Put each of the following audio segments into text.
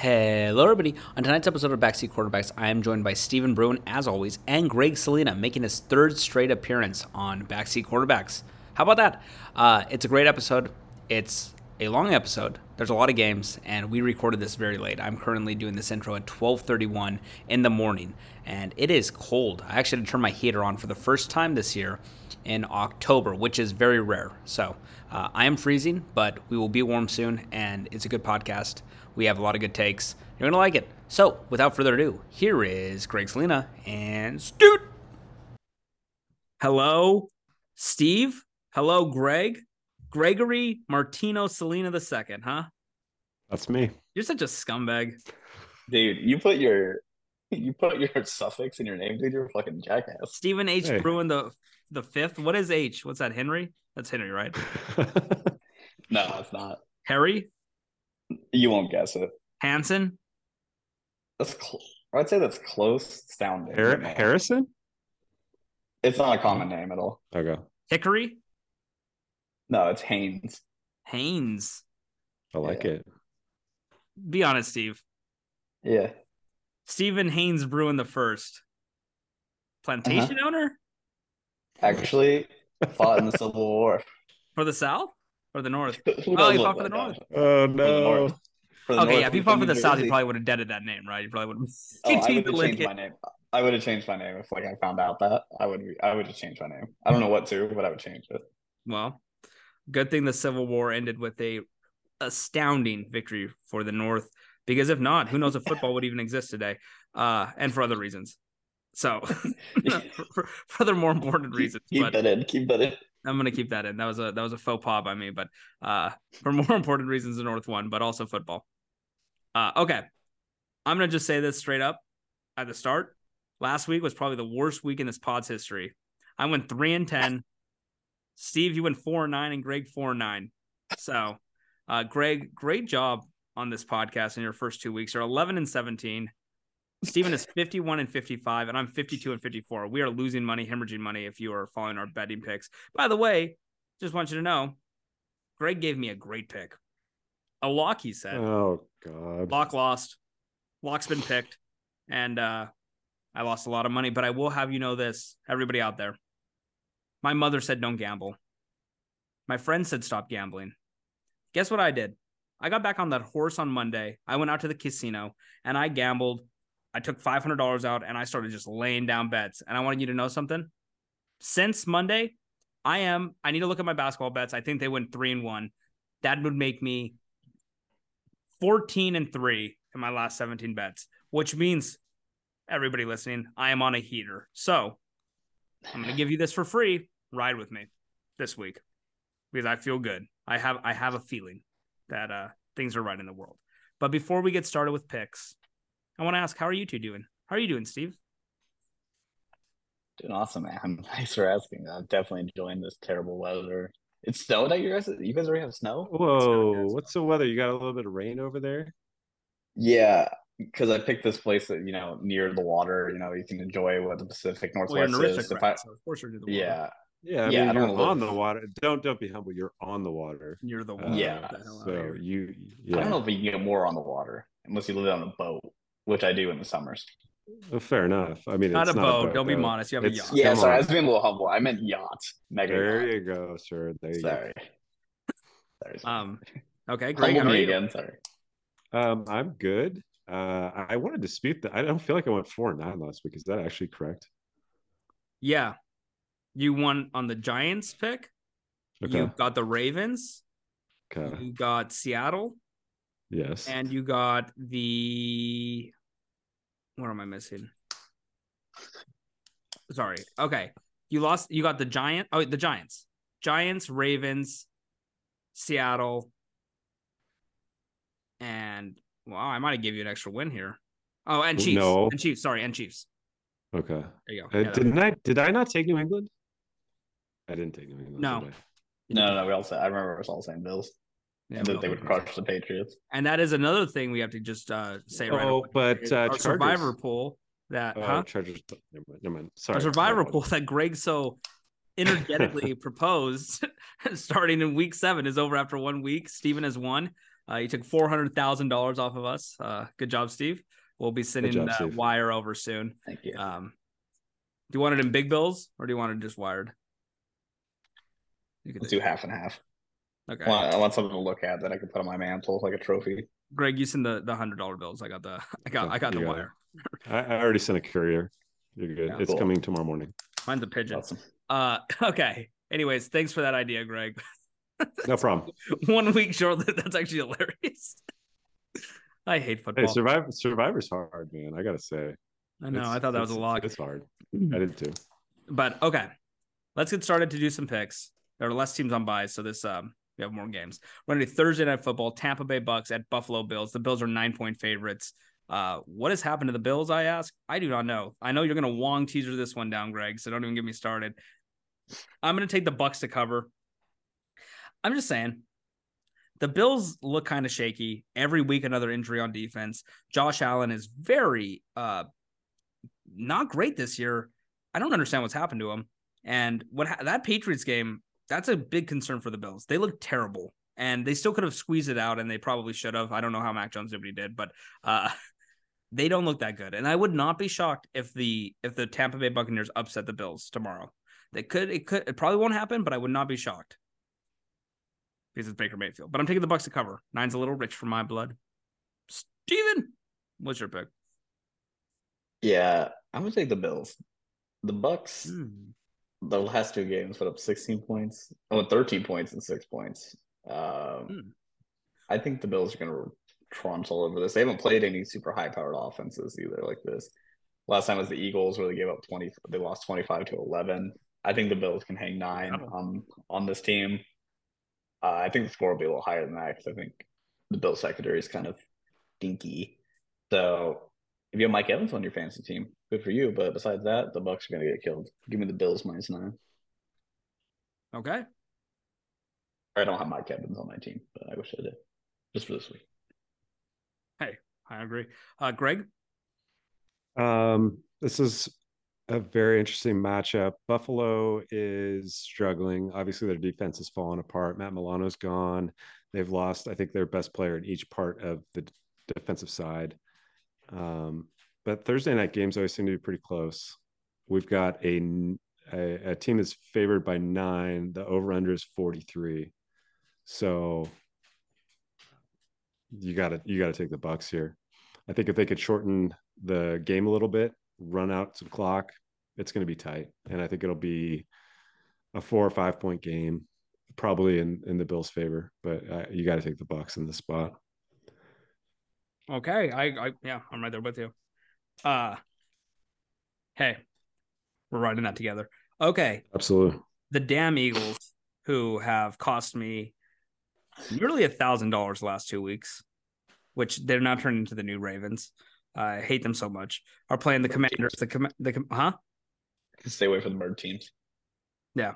Hello, everybody. On tonight's episode of Backseat Quarterbacks, I am joined by Stephen Bruin, as always, and Greg Salina, making his third straight appearance on Backseat Quarterbacks. How about that? It's a great episode. It's a long episode. There's a lot of games, and we recorded this very late. I'm currently doing this intro at 12:31 in the morning, and it is cold. I actually had to turn my heater on for the first time this year in October, which is very rare. So I am freezing, but we will be warm soon, and it's a good podcast. We have a lot of good takes. You're going to like it. So, without further ado, here is Greg Salina and Stuart. Hello, Steve. Hello, Greg. Gregory Martino Salina II, huh? That's me. You're such a scumbag. Dude, you put your suffix in your name, dude. You're a fucking jackass. Stephen H. Hey. Bruin the fifth. What is H? What's that, Henry? That's Henry, right? No, it's not. Harry? You won't guess it. Hansen? That's I'd say that's close sounding. Harrison? It's not a common name at all. Okay. Hickory? No, it's Haynes. Haynes. I like it. Be honest, Steve. Yeah. Stephen Haynes Bruin the first. Plantation owner? Actually, fought in the Civil War. For the South? Or the North? Oh, he fought for the North. Oh, no. Okay, yeah, if he fought for the South, he probably would have deaded that name, right? He probably would have changed my name. I would have changed my name if I found out that. I would have changed my name. I don't know what to, but I would change it. Well, good thing the Civil War ended with a astounding victory for the North, because if not, who knows if football would even exist today, and for other reasons. So, for other more important reasons. Keep that in. I'm gonna keep that in. That was a faux pas by me, but for more important reasons, the North won, but also football. Okay, I'm gonna just say this straight up at the start. Last week was probably the worst week in this pod's history. I went 3-10. Steve, you went 4-9, and Greg 4-9. So, Greg, great job on this podcast in your first 2 weeks. You're 11-17. Steven is 51-55, and I'm 52-54. We are losing money, hemorrhaging money if you are following our betting picks. By the way, just want you to know, Greg gave me a great pick. A lock, he said. Oh, God. Lock lost. Lock's been picked. And I lost a lot of money, but I will have you know this, everybody out there. My mother said don't gamble. My friend said stop gambling. Guess what I did? I got back on that horse on Monday. I went out to the casino, and I gambled. I took $500 out, and I started just laying down bets. And I wanted you to know something. Since Monday, I need to look at my basketball bets. I think they went 3-1. That would make me 14-3 in my last 17 bets, which means, everybody listening, I am on a heater. So I'm going to give you this for free. Ride with me this week because I feel good. I have a feeling that things are right in the world. But before we get started with picks, I want to ask, how are you two doing? How are you doing, Steve? Doing awesome, man. Thanks for asking. I'm definitely enjoying this terrible weather. It's snowed out. You guys already have snow? Whoa, what's the weather? You got a little bit of rain over there? Yeah, because I picked this place that, near the water. You can enjoy what the Pacific Northwest is. So of course you're near the water. Yeah. Yeah, I mean, you're on the water. Don't be humble. You're on the water. You're the water. Yeah. So you. Yeah. I don't know if you can get more on the water unless you live on a boat, which I do in the summers. Well, fair enough. I mean, it's not a boat. Don't be modest. You have a yacht. Yeah, sorry. I was being a little humble. I meant yacht. There you go, sir. Sorry. Okay, Greg. Humble me again. Sorry. I'm good. I want to dispute that. I don't feel like I went 4-9 last week. Is that actually correct? Yeah. You won on the Giants pick. Okay. You got the Ravens. Okay. You got Seattle. Yes. And you got the... What am I missing? Sorry. Okay. You got the Giants. Oh, the Giants. Giants, Ravens, Seattle. And wow, I might have given you an extra win here. Oh, and Chiefs. No. And Chiefs. Sorry, and Chiefs. Okay. There you go. Yeah, did I not take New England? I didn't take New England. No. No. We all said, I remember it was all saying Bills. Yeah, and that they would crush the Patriots. And that is another thing we have to just say right away. Our survivor pool that Chargers. Never mind. Sorry. Our survivor pool that Greg so energetically proposed starting in week 7 is over after 1 week. Steven has won. You took $400,000 off of us. Good job, Steve. We'll be sending that wire over soon. Thank you. Do you want it in big bills or do you want it just wired? You can do half and half. Okay. I want something to look at that I can put on my mantle like a trophy. Greg, you send the $100 bills. I got the wire. I already sent a courier. You're good. Yeah, it's cool. Coming tomorrow morning. Mine's a pigeon. Awesome. Okay. Anyways, thanks for that idea, Greg. No problem. 1 week short. That's actually hilarious. I hate football. Hey, Survivor's hard, man. I gotta say. I know. I thought that was a lock. It's hard. I did too. But okay, let's get started to do some picks. There are less teams on buys, so this we have more games. We're gonna do Thursday Night Football. Tampa Bay Bucks at Buffalo Bills. The Bills are 9-point favorites. What has happened to the Bills? I ask. I do not know. I know you're gonna Wong teaser this one down, Greg. So don't even get me started. I'm gonna take the Bucks to cover. I'm just saying, the Bills look kind of shaky. Every week, another injury on defense. Josh Allen is very not great this year. I don't understand what's happened to him. And that Patriots game, that's a big concern for the Bills. They look terrible, and they still could have squeezed it out, and they probably should have. I don't know how Mac Jones did what he did, but they don't look that good. And I would not be shocked if the Tampa Bay Buccaneers upset the Bills tomorrow. It probably won't happen, but I would not be shocked. Because it's Baker Mayfield. But I'm taking the Bucks to cover. 9's a little rich for my blood. Steven, what's your pick? Yeah, I'm going to take the Bills. The Bucks, the last two games, put up 16 points. 13 points and 6 points. I think the Bills are going to trounce all over this. They haven't played any super high-powered offenses either like this. Last time was the Eagles where they gave up 20. They lost 25-11. I think the Bills can hang 9 on this team. I think the score will be a little higher than that because I think the Bills secondary is kind of dinky. So if you have Mike Evans on your fantasy team, good for you. But besides that, the Bucks are going to get killed. Give me the Bills -9. Okay. I don't have Mike Evans on my team, but I wish I did. Just for this week. Hey, I agree. Greg? This is a very interesting matchup. Buffalo is struggling. Obviously, their defense is falling apart. Matt Milano's gone. They've lost, I think, their best player in each part of the defensive side. But Thursday night games always seem to be pretty close. We've got a team that's favored by 9. The over-under is 43. So you gotta take the Bucks here. I think if they could shorten the game a little bit, run out some clock, it's going to be tight. And I think it'll be a 4 or 5 point game, probably in the Bills' favor, but you got to take the Bucks in the spot. Okay. I'm right there with you. Hey, we're riding that together. Okay. Absolutely. The damn Eagles, who have cost me nearly $1,000 the last 2 weeks, which they're now turning into the new Ravens. I hate them so much. Are playing the Commanders. Stay away from the bird teams. Yeah,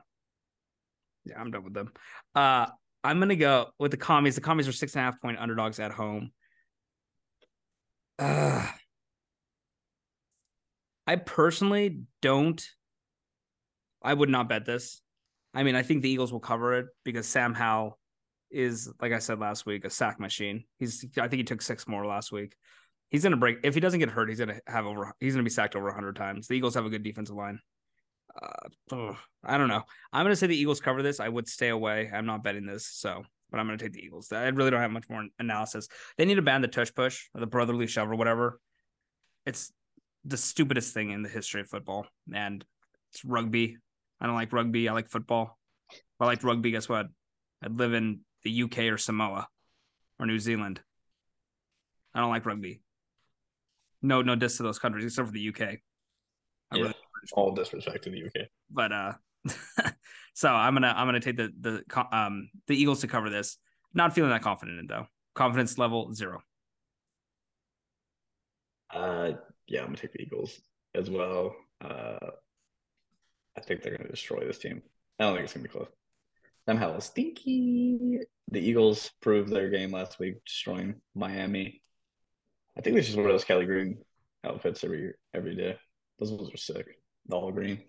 I'm done with them. I'm gonna go with the Commies. The Commies are 6.5 point underdogs at home. I personally don't. I would not bet this. I mean, I think the Eagles will cover it because Sam Howell is, like I said last week, a sack machine. I think he took 6 more last week. He's going to break. If he doesn't get hurt, he's going to be sacked over 100 times. The Eagles have a good defensive line. I don't know. I'm going to say the Eagles cover this. I would stay away. I'm not betting this, but I'm going to take the Eagles. I really don't have much more analysis. They need to ban the tush push or the brotherly shove or whatever. It's the stupidest thing in the history of football. And it's rugby. I don't like rugby. I like football. If I liked rugby, guess what? I'd live in the UK or Samoa or New Zealand. I don't like rugby. No diss to those countries, except for the UK. Really all disrespect to the UK. But so I'm gonna take the Eagles to cover this. Not feeling that confident in it, though. Confidence level 0. I'm gonna take the Eagles as well. I think they're gonna destroy this team. I don't think it's gonna be close. Somehow stinky. The Eagles proved their game last week, destroying Miami. I think this is one of those Kelly Green outfits every day. Those ones are sick. The all green.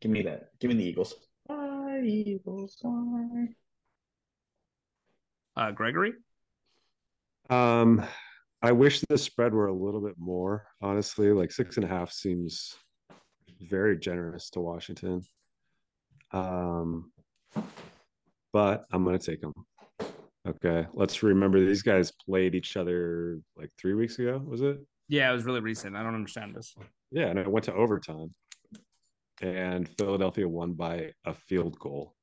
Give me that. Give me the Eagles. Bye, Eagles. Bye. Gregory? I wish the spread were a little bit more, honestly. Like 6.5 seems very generous to Washington. But I'm going to take them. Okay, let's remember these guys played each other like 3 weeks ago, was it? Yeah, it was really recent. I don't understand this. Yeah, and it went to overtime. And Philadelphia won by a field goal.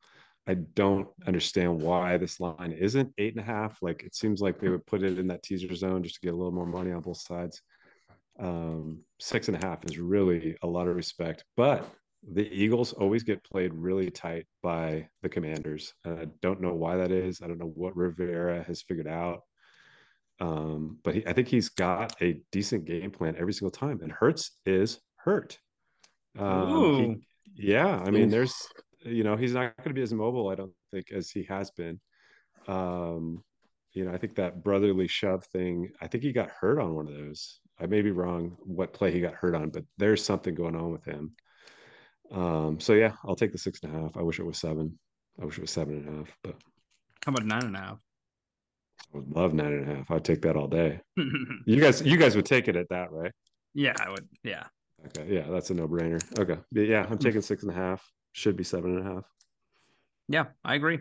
I don't understand why this line isn't 8.5. Like, it seems like they would put it in that teaser zone just to get a little more money on both sides. 6.5 is really a lot of respect. But the Eagles always get played really tight by the Commanders. I don't know why that is. I don't know what Rivera has figured out. But I think he's got a decent game plan every single time. And Hurts is hurt. Yeah, I mean, there's, you know, he's not going to be as mobile, I don't think, as he has been. You know, I think that brotherly shove thing, I think he got hurt on one of those. I may be wrong what play he got hurt on, but there's something going on with him. So yeah, I'll take the 6.5. I wish it was 7. I wish it was 7.5, but how about 9.5? I would love 9.5. I'd take that all day. You guys would take it at that, right? Yeah, I would. Yeah. Okay. Yeah. That's a no brainer. Okay. But yeah. I'm taking 6.5. Should be 7.5. Yeah. I agree.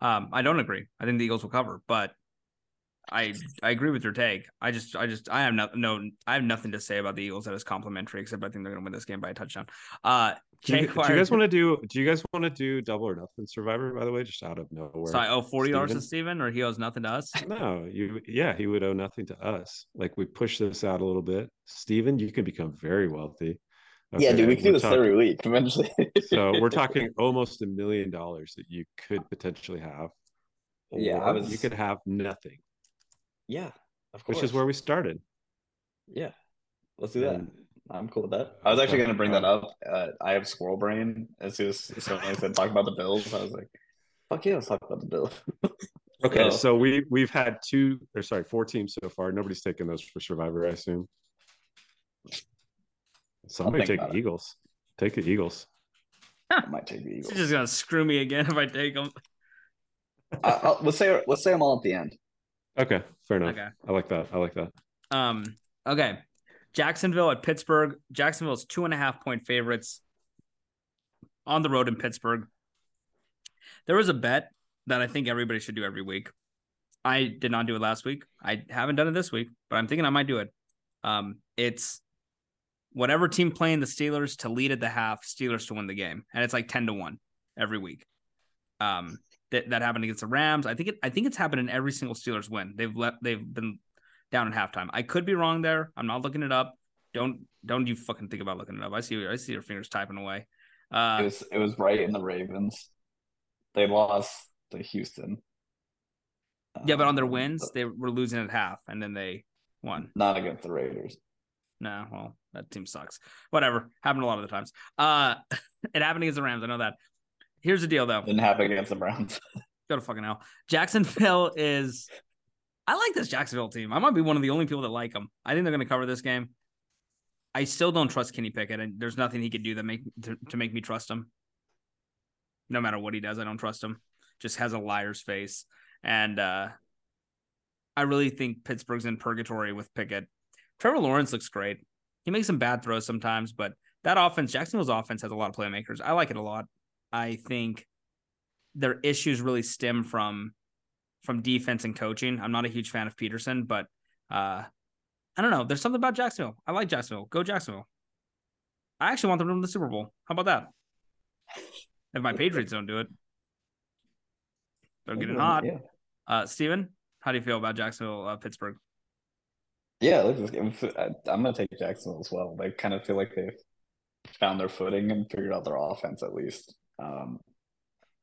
I don't agree. I think the Eagles will cover, but I agree with your take. I have nothing to say about the Eagles that is complimentary, except I think they're going to win this game by a touchdown. Do you guys want to do Double or Nothing Survivor, by the way, just out of nowhere? So I owe $40 to Steven, or he owes nothing to us? No, he would owe nothing to us. Like, we push this out a little bit. Steven, you can become very wealthy. Okay, yeah, dude, we can do this every week eventually. So we're talking almost $1 million that you could potentially have. Yeah, you could have nothing. Yeah, of course. Which is where we started. Yeah, let's do that. I'm cool with that. I was actually going to bring that up. I have squirrel brain. As soon as someone said, talk about the Bills, I was like, fuck yeah, let's talk about the Bills. Okay, so we've had 4 teams so far. Nobody's taken those for Survivor, I assume. Somebody take the Eagles. Take the Eagles. I might take the Eagles. You're just going to screw me again if I take them. Let's say I'm all at the end. Okay, fair enough. Okay. I like that. Okay, Jacksonville at Pittsburgh. Jacksonville's 2.5-point favorites on the road in Pittsburgh. There was a bet that I think everybody should do every week. I did not do it last week. I haven't done it this week, but I'm thinking I might do it. It's whatever team playing the Steelers to lead at the half, Steelers to win the game, and it's like 10-1 every week. That happened against the Rams. I think it's happened in every single Steelers win. They've been down in halftime. I could be wrong there. I'm not looking it up. Don't you fucking think about looking it up. I see your fingers typing away. It was right in the Ravens. They lost to Houston. Yeah, but on their wins, they were losing at half, and then they won. Not against the Raiders. No, well, that team sucks. Whatever. Happened a lot of the times. It happened against the Rams. I know that. Here's the deal, though. Didn't happen against the Browns. Go to fucking hell. Jacksonville is... I like this Jacksonville team. I might be one of the only people that like them. I think they're going to cover this game. I still don't trust Kenny Pickett, and there's nothing he could do to make me trust him. No matter what he does, I don't trust him. Just has a liar's face. And I really think Pittsburgh's in purgatory with Pickett. Trevor Lawrence looks great. He makes some bad throws sometimes, but that offense, Jacksonville's offense, has a lot of playmakers. I like it a lot. I think their issues really stem from defense and coaching. I'm not a huge fan of Peterson, but I don't know. There's something about Jacksonville. I like Jacksonville. Go Jacksonville. I actually want them to win the Super Bowl. How about that? If my Patriots don't do it, they'll get it hot. Yeah. Steven, how do you feel about Jacksonville, Pittsburgh? Yeah, I'm going to take Jacksonville as well. They kind of feel like they've found their footing and figured out their offense at least.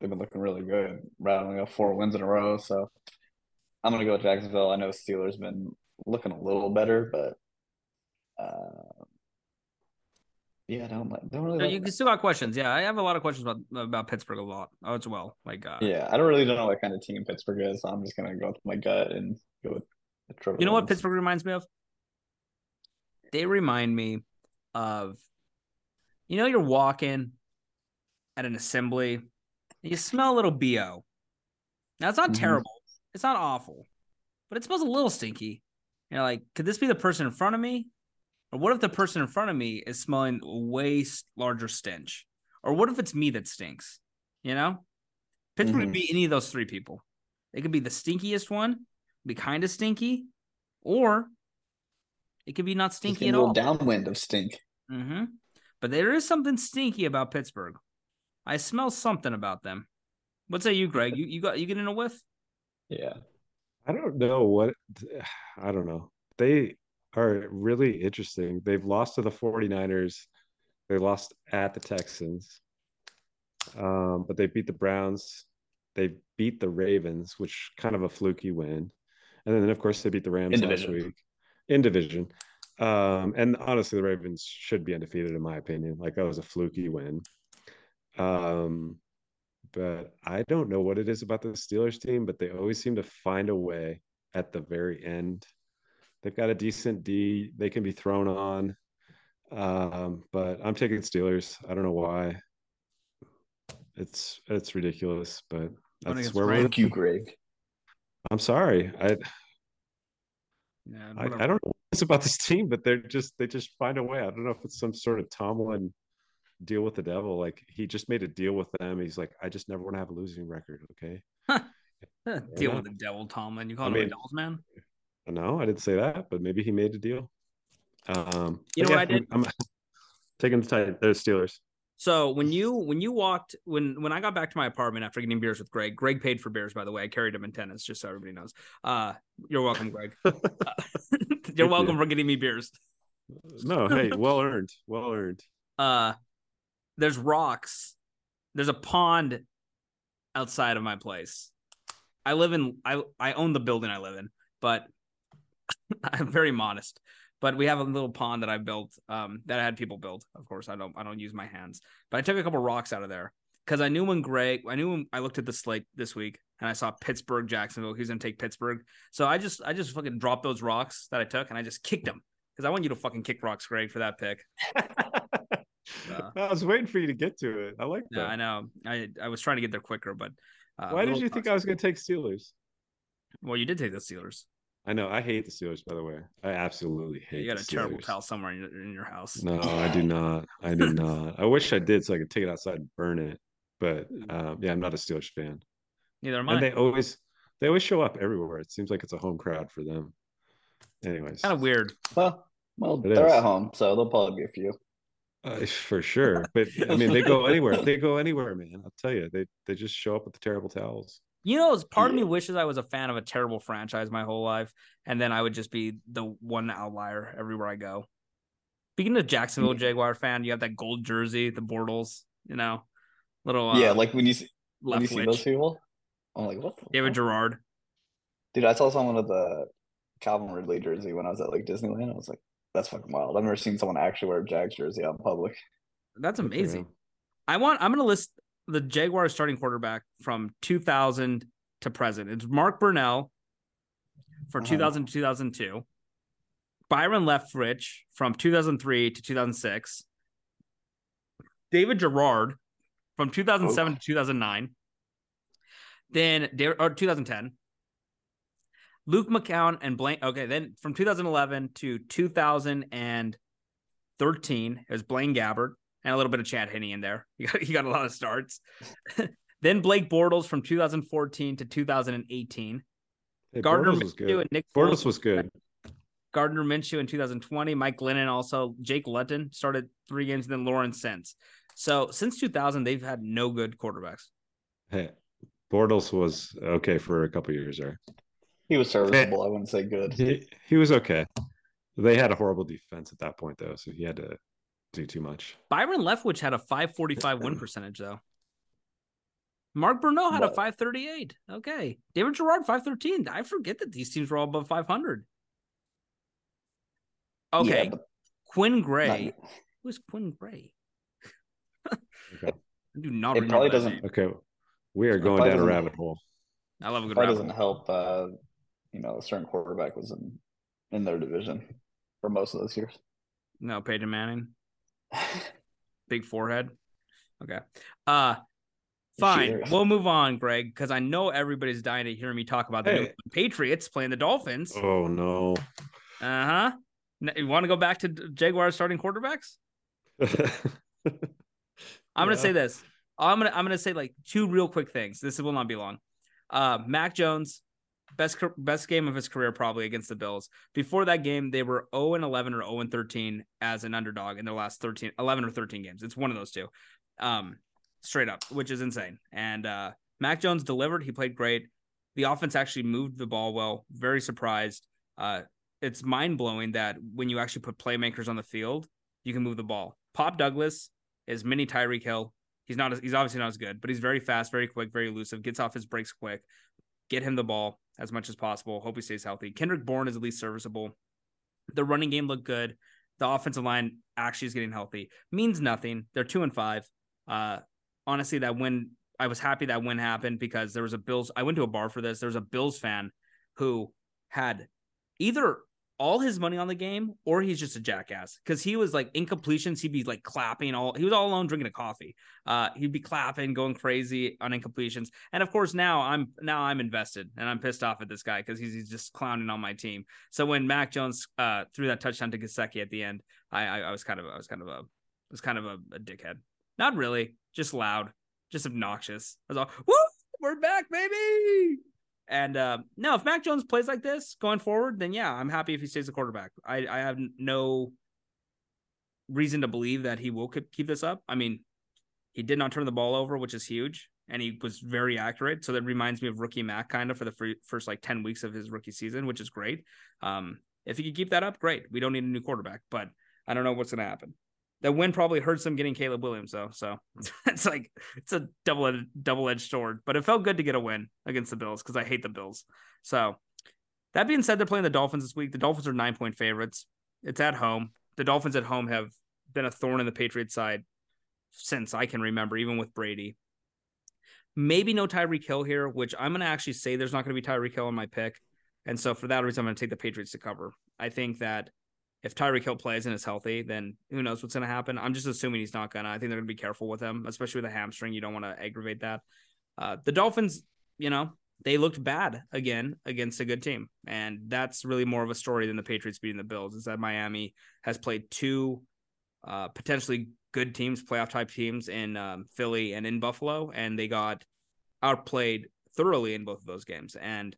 They've been looking really good, rattling up 4 wins in a row. So I'm going to go with Jacksonville. I know Steelers been looking a little better, but yeah, I don't really. No, you still got questions. Yeah, I have a lot of questions about Pittsburgh a lot. Oh, as well. Like, yeah, I don't really know what kind of team Pittsburgh is. So I'm just going to go with my gut and go with the Trevor. You know what Pittsburgh reminds me of? They remind me of, you know, you're walking at an assembly and you smell a little BO. Now, it's not terrible. It's not awful. but it smells a little stinky. You know, like, could this be the person in front of me? Or what if the person in front of me is smelling way larger stench? Or what if it's me that stinks? You know? Pittsburgh could be any of those three people. It could be the stinkiest one, be kind of stinky, or it could be not stinky at all. Downwind of stink. Mm-hmm. But there is something stinky about Pittsburgh. I smell something about them. What say you, Greg? You getting a whiff? Yeah. I don't know. They are really interesting. They've lost to the 49ers. They lost at the Texans. But they beat the Browns. They beat the Ravens, which kind of a fluky win. And then, of course, they beat the Rams last week. In division. And honestly, the Ravens should be undefeated, in my opinion. Like, that was a fluky win. But I don't know what it is about the Steelers team, but they always seem to find a way at the very end. They've got a decent D. They can be thrown on. But I'm taking Steelers. I don't know why. It's ridiculous, but that's where we're. Thank you, Greg. I'm sorry. I don't know what it's about this team, but they just find a way. I don't know if it's some sort of Tomlin deal with the devil. Like, he just made a deal with them. He's like, I just never want to have a losing record. Okay. Deal with the devil, Tomlin. You call him a devil's man? No, I didn't say that, but maybe he made a deal. You know what I did? I'm taking the Steelers. So when I got back to my apartment after getting beers with Greg paid for beers, by the way. I carried him in tennis, just so everybody knows. You're welcome, Greg. You're welcome for getting me beers. No, hey, well earned. There's rocks. There's a pond outside of my place. I own the building I live in, but I'm very modest. But we have a little pond that I built, that I had people build. Of course, I don't use my hands. But I took a couple rocks out of there because I knew when I looked at the slate this week and I saw Pittsburgh, Jacksonville. Who's gonna take Pittsburgh? So I just fucking dropped those rocks that I took and I just kicked them because I want you to fucking kick rocks, Greg, for that pick. I was waiting for you to get to it. I like that. Yeah, I know. I was trying to get there quicker, but why did you think I was gonna take Steelers? Well, you did take the Steelers. I know. I hate the Steelers, by the way. I absolutely hate the Steelers. You got a terrible pal somewhere in your house. No, I do not. I wish I did so I could take it outside and burn it. But, I'm not a Steelers fan. Neither am I. And they always show up everywhere. It seems like it's a home crowd for them. Anyways. Kind of weird. Well, they're at home, so they'll probably be a few. For sure. But, I mean, they go anywhere. They go anywhere, man. I'll tell you. They just show up with the terrible towels. You know, part of me wishes I was a fan of a terrible franchise my whole life, and then I would just be the one outlier everywhere I go. Speaking of Jacksonville Jaguar fan, you have that gold jersey, the Bortles, you know, little like when you see those people, I'm like, what? David Gerrard, dude. I saw someone with the Calvin Ridley jersey when I was at like Disneyland. I was like, that's fucking wild. I've never seen someone actually wear a Jags jersey out in public. That's amazing. Yeah. I'm gonna list the Jaguars starting quarterback from 2000 to present. It's Mark Brunell for 2000 to 2002. Byron Leftwich from 2003 to 2006. David Gerrard from 2007 to 2009. Then 2010. Luke McCown and Blaine. Okay, then from 2011 to 2013, it was Blaine Gabbert. And a little bit of Chad Henne in there. You got a lot of starts. Then Blake Bortles from 2014 to 2018. Hey, Gardner Minshew was good. And Nick Bortles was good. Gardner Minshew in 2020. Mike Glennon also. Jake Luton started 3 games, and then Lauren Sentz. So since 2000, they've had no good quarterbacks. Hey, Bortles was okay for a couple of years there. He was serviceable. I wouldn't say good. He was okay. They had a horrible defense at that point, though, so he had to do too much. Byron Leftwich had a 545 win percentage, though. Mark Brunell had a 538. Okay. David Gerrard, 513. I forget that these teams were all above 500. Okay. Yeah, Quinn Gray. Who's Quinn Gray? Okay. I do not remember. Probably doesn't. Okay. We are going down a rabbit hole. I love a good rabbit hole. It doesn't help. A certain quarterback was in their division for most of those years. No, Peyton Manning. Big forehead. Okay. Fine. We'll move on, Greg, because I know everybody's dying to hear me talk about the New England Patriots playing the Dolphins. Oh, no. Uh-huh. You want to go back to Jaguars starting quarterbacks? I'm going to say this. I'm going to say like two real quick things. This will not be long. Mac Jones, best game of his career probably against the Bills. Before that game, they were 0-11 or 0-13 as an underdog in their last 11 or 13 games. It's one of those two. Straight up, which is insane. And Mac Jones delivered. He played great. The offense actually moved the ball well. Very surprised. It's mind-blowing that when you actually put playmakers on the field, you can move the ball. Pop Douglas is mini Tyreek Hill. He's obviously not as good, but he's very fast, very quick, very elusive, gets off his breaks quick. Get him the ball as much as possible. Hope he stays healthy. Kendrick Bourne is at least serviceable. The running game looked good. The offensive line actually is getting healthy. Means nothing. They're 2-5. Honestly, that win, I was happy that win happened because there was a Bills. I went to a bar for this. There was a Bills fan who had either all his money on the game or he's just a jackass because he was like incompletions. He'd be like clapping he was all alone drinking a coffee. He'd be clapping, going crazy on incompletions. And of course now I'm invested and I'm pissed off at this guy because he's just clowning on my team. So when Mac Jones threw that touchdown to Gesicki at the end, I was kind of a dickhead. Not really, just loud, just obnoxious. I was all, woo, we're back, baby. And no, if Mac Jones plays like this going forward, then yeah, I'm happy if he stays the quarterback. I have no reason to believe that he will keep this up. I mean, he did not turn the ball over, which is huge, and he was very accurate. So that reminds me of rookie Mac kind of for the first like 10 weeks of his rookie season, which is great. If he could keep that up, great. We don't need a new quarterback, but I don't know what's going to happen. That win probably hurts them getting Caleb Williams, though. So it's like it's a double-edged sword. But it felt good to get a win against the Bills because I hate the Bills. So that being said, they're playing the Dolphins this week. The Dolphins are 9-point favorites. It's at home. The Dolphins at home have been a thorn in the Patriots' side since I can remember, even with Brady. Maybe no Tyreek Hill here, which I'm going to actually say there's not going to be Tyreek Hill on my pick. And so for that reason, I'm going to take the Patriots to cover. I think that if Tyreek Hill plays and is healthy, then who knows what's going to happen. I'm just assuming he's not going to. I think they're going to be careful with him, especially with a hamstring. You don't want to aggravate that. The Dolphins, they looked bad again against a good team. And that's really more of a story than the Patriots beating the Bills, is that Miami has played two potentially good teams, playoff-type teams in Philly and in Buffalo, and they got outplayed thoroughly in both of those games. And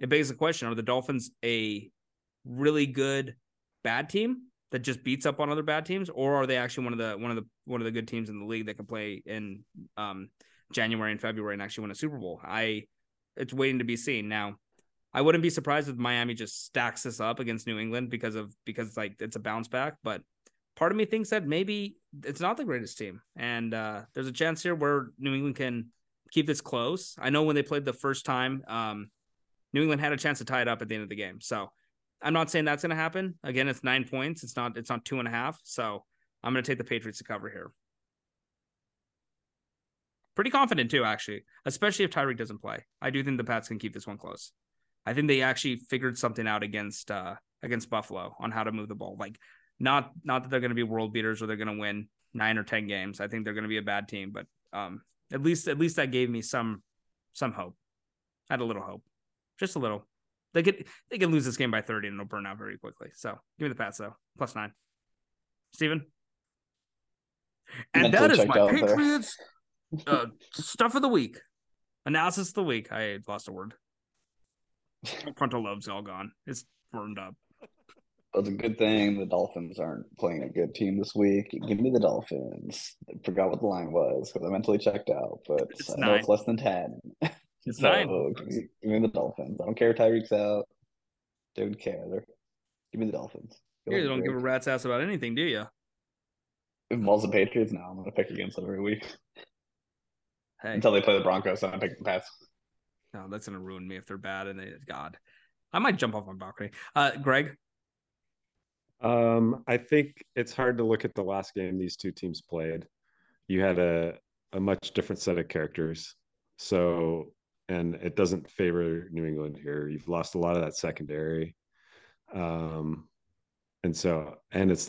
it begs the question, are the Dolphins a really good bad team that just beats up on other bad teams, or are they actually one of the good teams in the league that can play in January and February and actually win a Super Bowl? It's waiting to be seen. Now, I wouldn't be surprised if Miami just stacks this up against New England because it's a bounce back. But part of me thinks that maybe it's not the greatest team, and there's a chance here where New England can keep this close. I know when they played the first time, New England had a chance to tie it up at the end of the game. So I'm not saying that's going to happen. Again, it's 9 points. It's not 2.5. So I'm going to take the Patriots to cover here. Pretty confident too, actually, especially if Tyreek doesn't play. I do think the Pats can keep this one close. I think they actually figured something out against Buffalo on how to move the ball. Like not that they're going to be world beaters or they're going to win 9 or 10 games. I think they're going to be a bad team, but at least that gave me some hope. I had a little hope, just a little. They could lose this game by 30 and it'll burn out very quickly. So give me the Pats though. +9. Steven? And that is my Patriots stuff of the week. Analysis of the week. I lost a word. My frontal lobe's all gone. It's burned up. It's a good thing the Dolphins aren't playing a good team this week. Give me the Dolphins. I forgot what the line was because I mentally checked out, but it's, I know it's less than 10. It's so, 9. Give me the Dolphins. I don't care if Tyreek's out. Don't care. Give me the Dolphins. You don't give a rat's ass about anything, do you? If involves the Patriots, no. I'm going to pick against them every week. Hey. Until they play the Broncos, so I'm picking the Pats. No, that's going to ruin me if they're bad. God, I might jump off my balcony. Greg? I think it's hard to look at the last game these two teams played. You had a much different set of characters. So... and it doesn't favor New England here. You've lost a lot of that secondary. And it's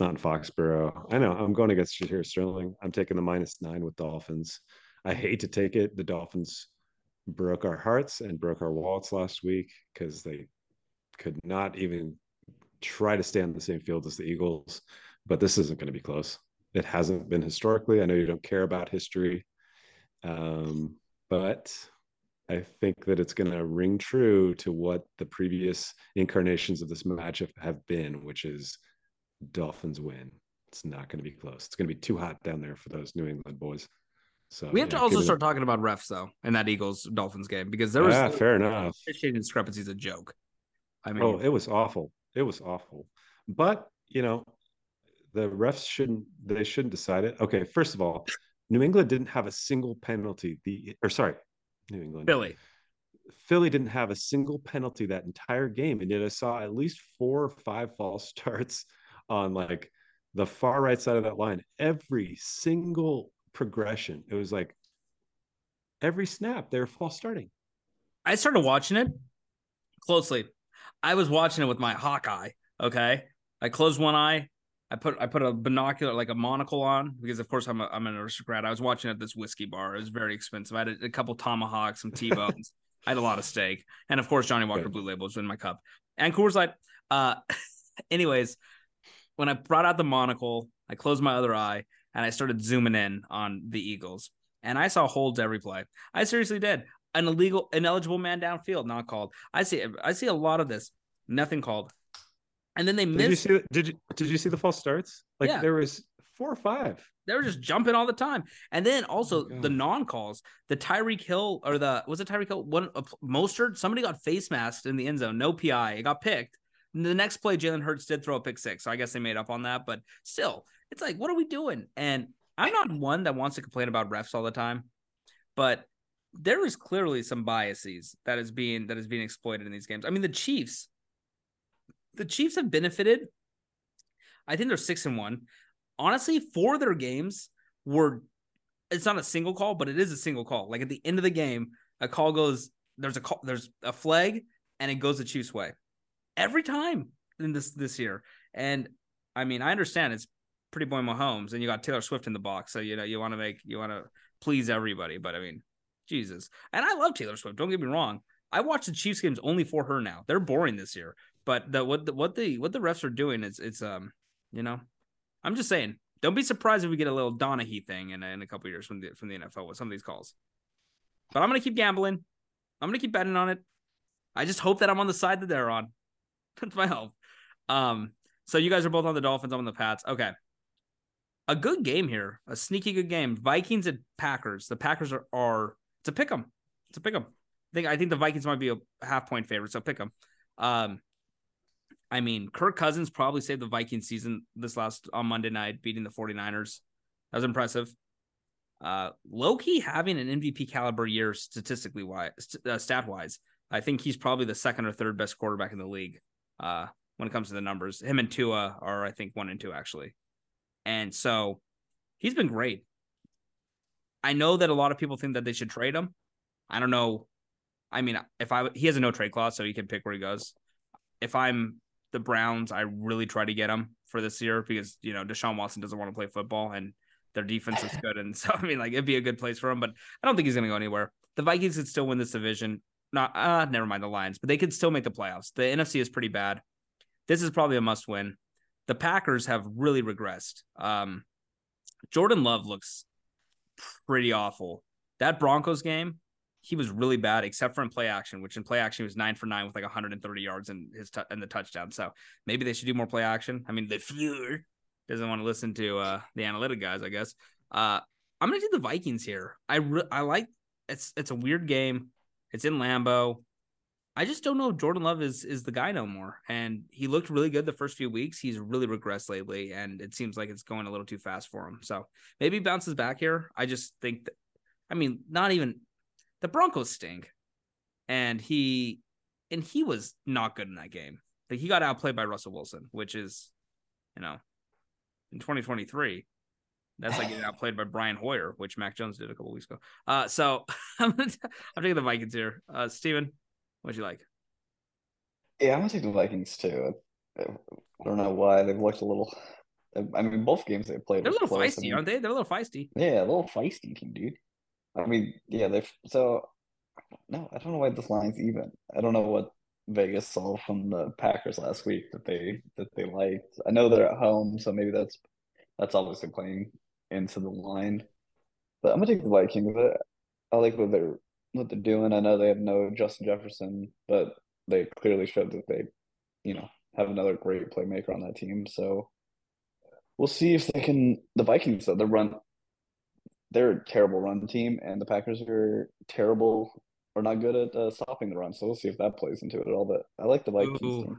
not in Foxborough. I know I'm going against Shaheer Sterling. I'm taking the -9 with Dolphins. I hate to take it. The Dolphins broke our hearts and broke our wallets last week because they could not even try to stay on the same field as the Eagles. But this isn't going to be close. It hasn't been historically. I know you don't care about history, but I think that it's going to ring true to what the previous incarnations of this matchup have been, which is Dolphins win. It's not going to be close. It's going to be too hot down there for those New England boys. So we have to also start talking about refs though in that Eagles Dolphins game, because there was fair enough. Officiating discrepancies a joke. I mean, it was awful. It was awful. But you know, the refs shouldn't decide it. Okay, first of all, New England didn't have a single penalty. Philly didn't have a single penalty that entire game, and yet I saw at least 4 or 5 false starts on like the far right side of that line. Every single progression, it was like every snap they were false starting. I started watching it closely. I was watching it with my hawk eye. Okay, I closed one eye. I put a binocular, like a monocle on, because of course I'm an aristocrat. I was watching at this whiskey bar. It was very expensive. I had a couple tomahawks, some T-bones. I had a lot of steak. And of course, Johnny Walker Blue Label was in my cup. And Coors Light. Anyways, when I brought out the monocle, I closed my other eye and I started zooming in on the Eagles. And I saw holds every play. I seriously did. An ineligible man downfield, not called. I see a lot of this. Nothing called. And then they missed. Did you see the false starts? Like there was 4 or 5. They were just jumping all the time. And then also the non-calls, the Tyreek Hill or Mostert. Somebody got face masked in the end zone. No PI. It got picked. And the next play, Jalen Hurts did throw a pick six. So I guess they made up on that. But still, it's like, what are we doing? And I'm not one that wants to complain about refs all the time, but there is clearly some biases that is being exploited in these games. I mean, the Chiefs have benefited. I think they're 6-1. Honestly, 4 of their games were, it's not a single call, but it is a single call. Like at the end of the game, a call goes, there's a flag and it goes the Chiefs' way every time in this year. And I mean, I understand it's pretty boy Mahomes and you got Taylor Swift in the box. So, you know, you want to please everybody, but I mean, Jesus. And I love Taylor Swift. Don't get me wrong. I watch the Chiefs games only for her now. They're boring this year. But what the refs are doing is I'm just saying, don't be surprised if we get a little Donahue thing in a couple of years from the NFL with some of these calls. But I'm gonna keep gambling. I'm gonna keep betting on it. I just hope that I'm on the side that they're on. That's my hope. So you guys are both on the Dolphins. I'm on the Pats. Okay, a good game here, a sneaky good game. Vikings and Packers. The Packers are to pick them. It's a pick 'em. I think the Vikings might be a half-point favorite, so pick them. I mean, Kirk Cousins probably saved the Vikings season on Monday night, beating the 49ers. That was impressive. Low-key having an MVP caliber year stat-wise. I think he's probably the second or third best quarterback in the league when it comes to the numbers. Him and Tua are, I think, 1 and 2, actually. And so he's been great. I know that a lot of people think that they should trade him. I don't know. I mean, he has a no-trade clause, so he can pick where he goes. If I'm the Browns, I really try to get him for this year because, you know, Deshaun Watson doesn't want to play football and their defense is good. And so, I mean, like, it'd be a good place for him, but I don't think he's going to go anywhere. The Vikings could still win this division. Never mind the Lions, but they could still make the playoffs. The NFC is pretty bad. This is probably a must win. The Packers have really regressed. Jordan Love looks pretty awful. That Broncos game, he was really bad, except for in play action, which in play action he was 9 for 9 with like 130 yards and the touchdown. So maybe they should do more play action. I mean, the fewer doesn't want to listen to the analytic guys, I guess. I'm going to do the Vikings here. It's a weird game. It's in Lambeau. I just don't know if Jordan Love is the guy no more. And he looked really good the first few weeks. He's really regressed lately, and it seems like it's going a little too fast for him. So maybe he bounces back here. I just think that, I mean, not even. The Broncos stink, and he was not good in that game. Like, he got outplayed by Russell Wilson, which is, you know, in 2023, that's like getting outplayed by Brian Hoyer, which Mac Jones did a couple weeks ago. So I'm taking the Vikings here. Steven, what'd you like? Yeah, I'm gonna take the Vikings too. I don't know why they've looked a little. I mean, both games they played. They're a little feisty, aren't they? They're a little feisty. Yeah, a little feisty, dude. I mean, yeah, I don't know why this line's even. I don't know what Vegas saw from the Packers last week that they liked. I know they're at home, so maybe that's obviously playing into the line. But I'm gonna take the Vikings. I like what they're doing. I know they have no Justin Jefferson, but they clearly showed that they, have another great playmaker on that team. So we'll see if they can. The Vikings, though, they're a terrible run team, and the Packers are terrible or not good at stopping the run. So we'll see if that plays into it at all. But I like the Vikings. Ooh.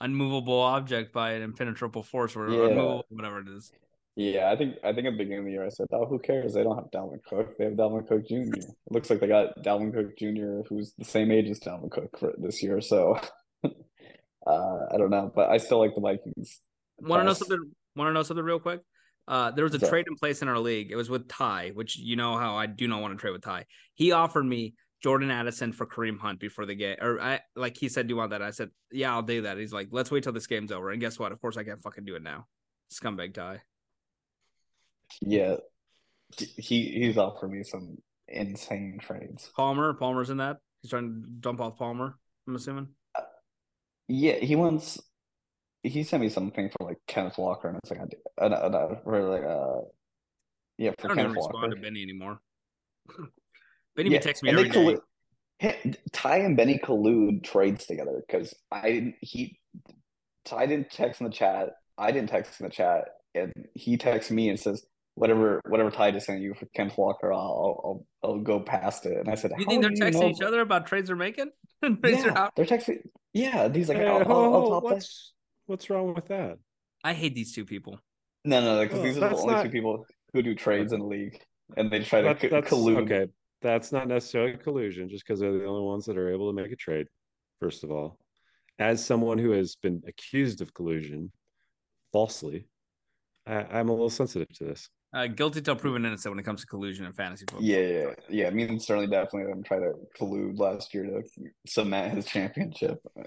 Unmovable object by an impenetrable force, or unmovable, whatever it is. Yeah, I think at the beginning of the year I said, oh, who cares? They don't have Dalvin Cook. They have Dalvin Cook Jr. It looks like they got Dalvin Cook Jr., who's the same age as Dalvin Cook for this year. So I don't know, but I still like the Vikings. Want to know something real quick? There was a trade in place in our league. It was with Ty, which you know how I do not want to trade with Ty. He offered me Jordan Addison for Kareem Hunt before the game. Or he said, do you want that? I said, yeah, I'll do that. He's like, let's wait till this game's over. And guess what? Of course I can't fucking do it now. Scumbag Ty. Yeah, he's offered me some insane trades. Palmer's in that. He's trying to dump off Palmer, I'm assuming. Yeah, he sent me something for like Kenneth Walker, and it's like I don't even respond to Benny anymore. Benny texts me every day. Ty and Benny collude trades together because Ty didn't text in the chat. I didn't text in the chat, and he texts me and says, Whatever Ty just sent you for Kenneth Walker, I'll go past it. And I said, you think they're texting each other about trades they're making? They're texting. Yeah, these like, hey, I'll top that. What's wrong with that? I hate these two people. No, because these are the only two people who do trades in the league, and they try to collude. Okay, that's not necessarily collusion, just because they're the only ones that are able to make a trade. First of all, as someone who has been accused of collusion falsely, I'm a little sensitive to this. Guilty till proven innocent when it comes to collusion and fantasy football. Yeah. I mean, certainly, definitely, I'm trying to collude last year to cement his championship. I've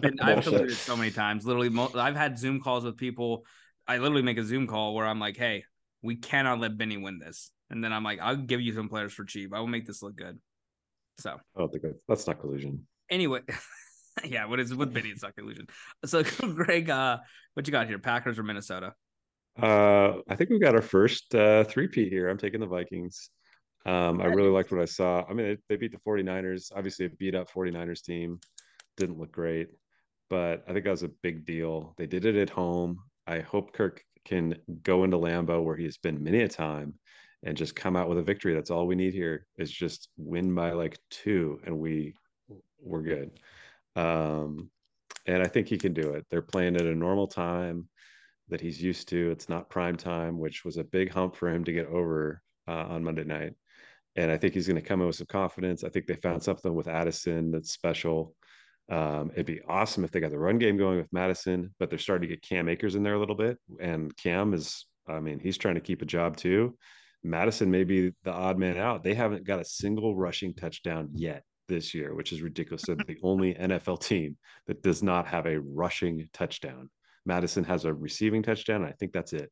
colluded so many times. Literally, I've had Zoom calls with people. I literally make a Zoom call where I'm like, "Hey, we cannot let Benny win this," and then I'm like, "I'll give you some players for cheap. I will make this look good." So I don't think that's not collusion. Anyway, yeah, what is with Benny? It's not collusion. So, Greg, what you got here? Packers or Minnesota? I think we've got our first three-peat here. I'm taking the Vikings. I really liked what I saw. I mean, they beat the 49ers. Obviously, a beat-up 49ers team. Didn't look great, but I think that was a big deal. They did it at home. I hope Kirk can go into Lambeau, where he's been many a time, and just come out with a victory. That's all we need here, is just win by like 2, and we're good. And I think he can do it. They're playing at a normal time that he's used to. It's not prime time, which was a big hump for him to get over on Monday night. And I think he's going to come in with some confidence. I think they found something with Addison that's special. It'd be awesome if they got the run game going with Madison, but they're starting to get Cam Akers in there a little bit. And Cam he's trying to keep a job too. Madison may be the odd man out. They haven't got a single rushing touchdown yet this year, which is ridiculous. They're the only NFL team that does not have a rushing touchdown. Madison has a receiving touchdown. And I think that's it.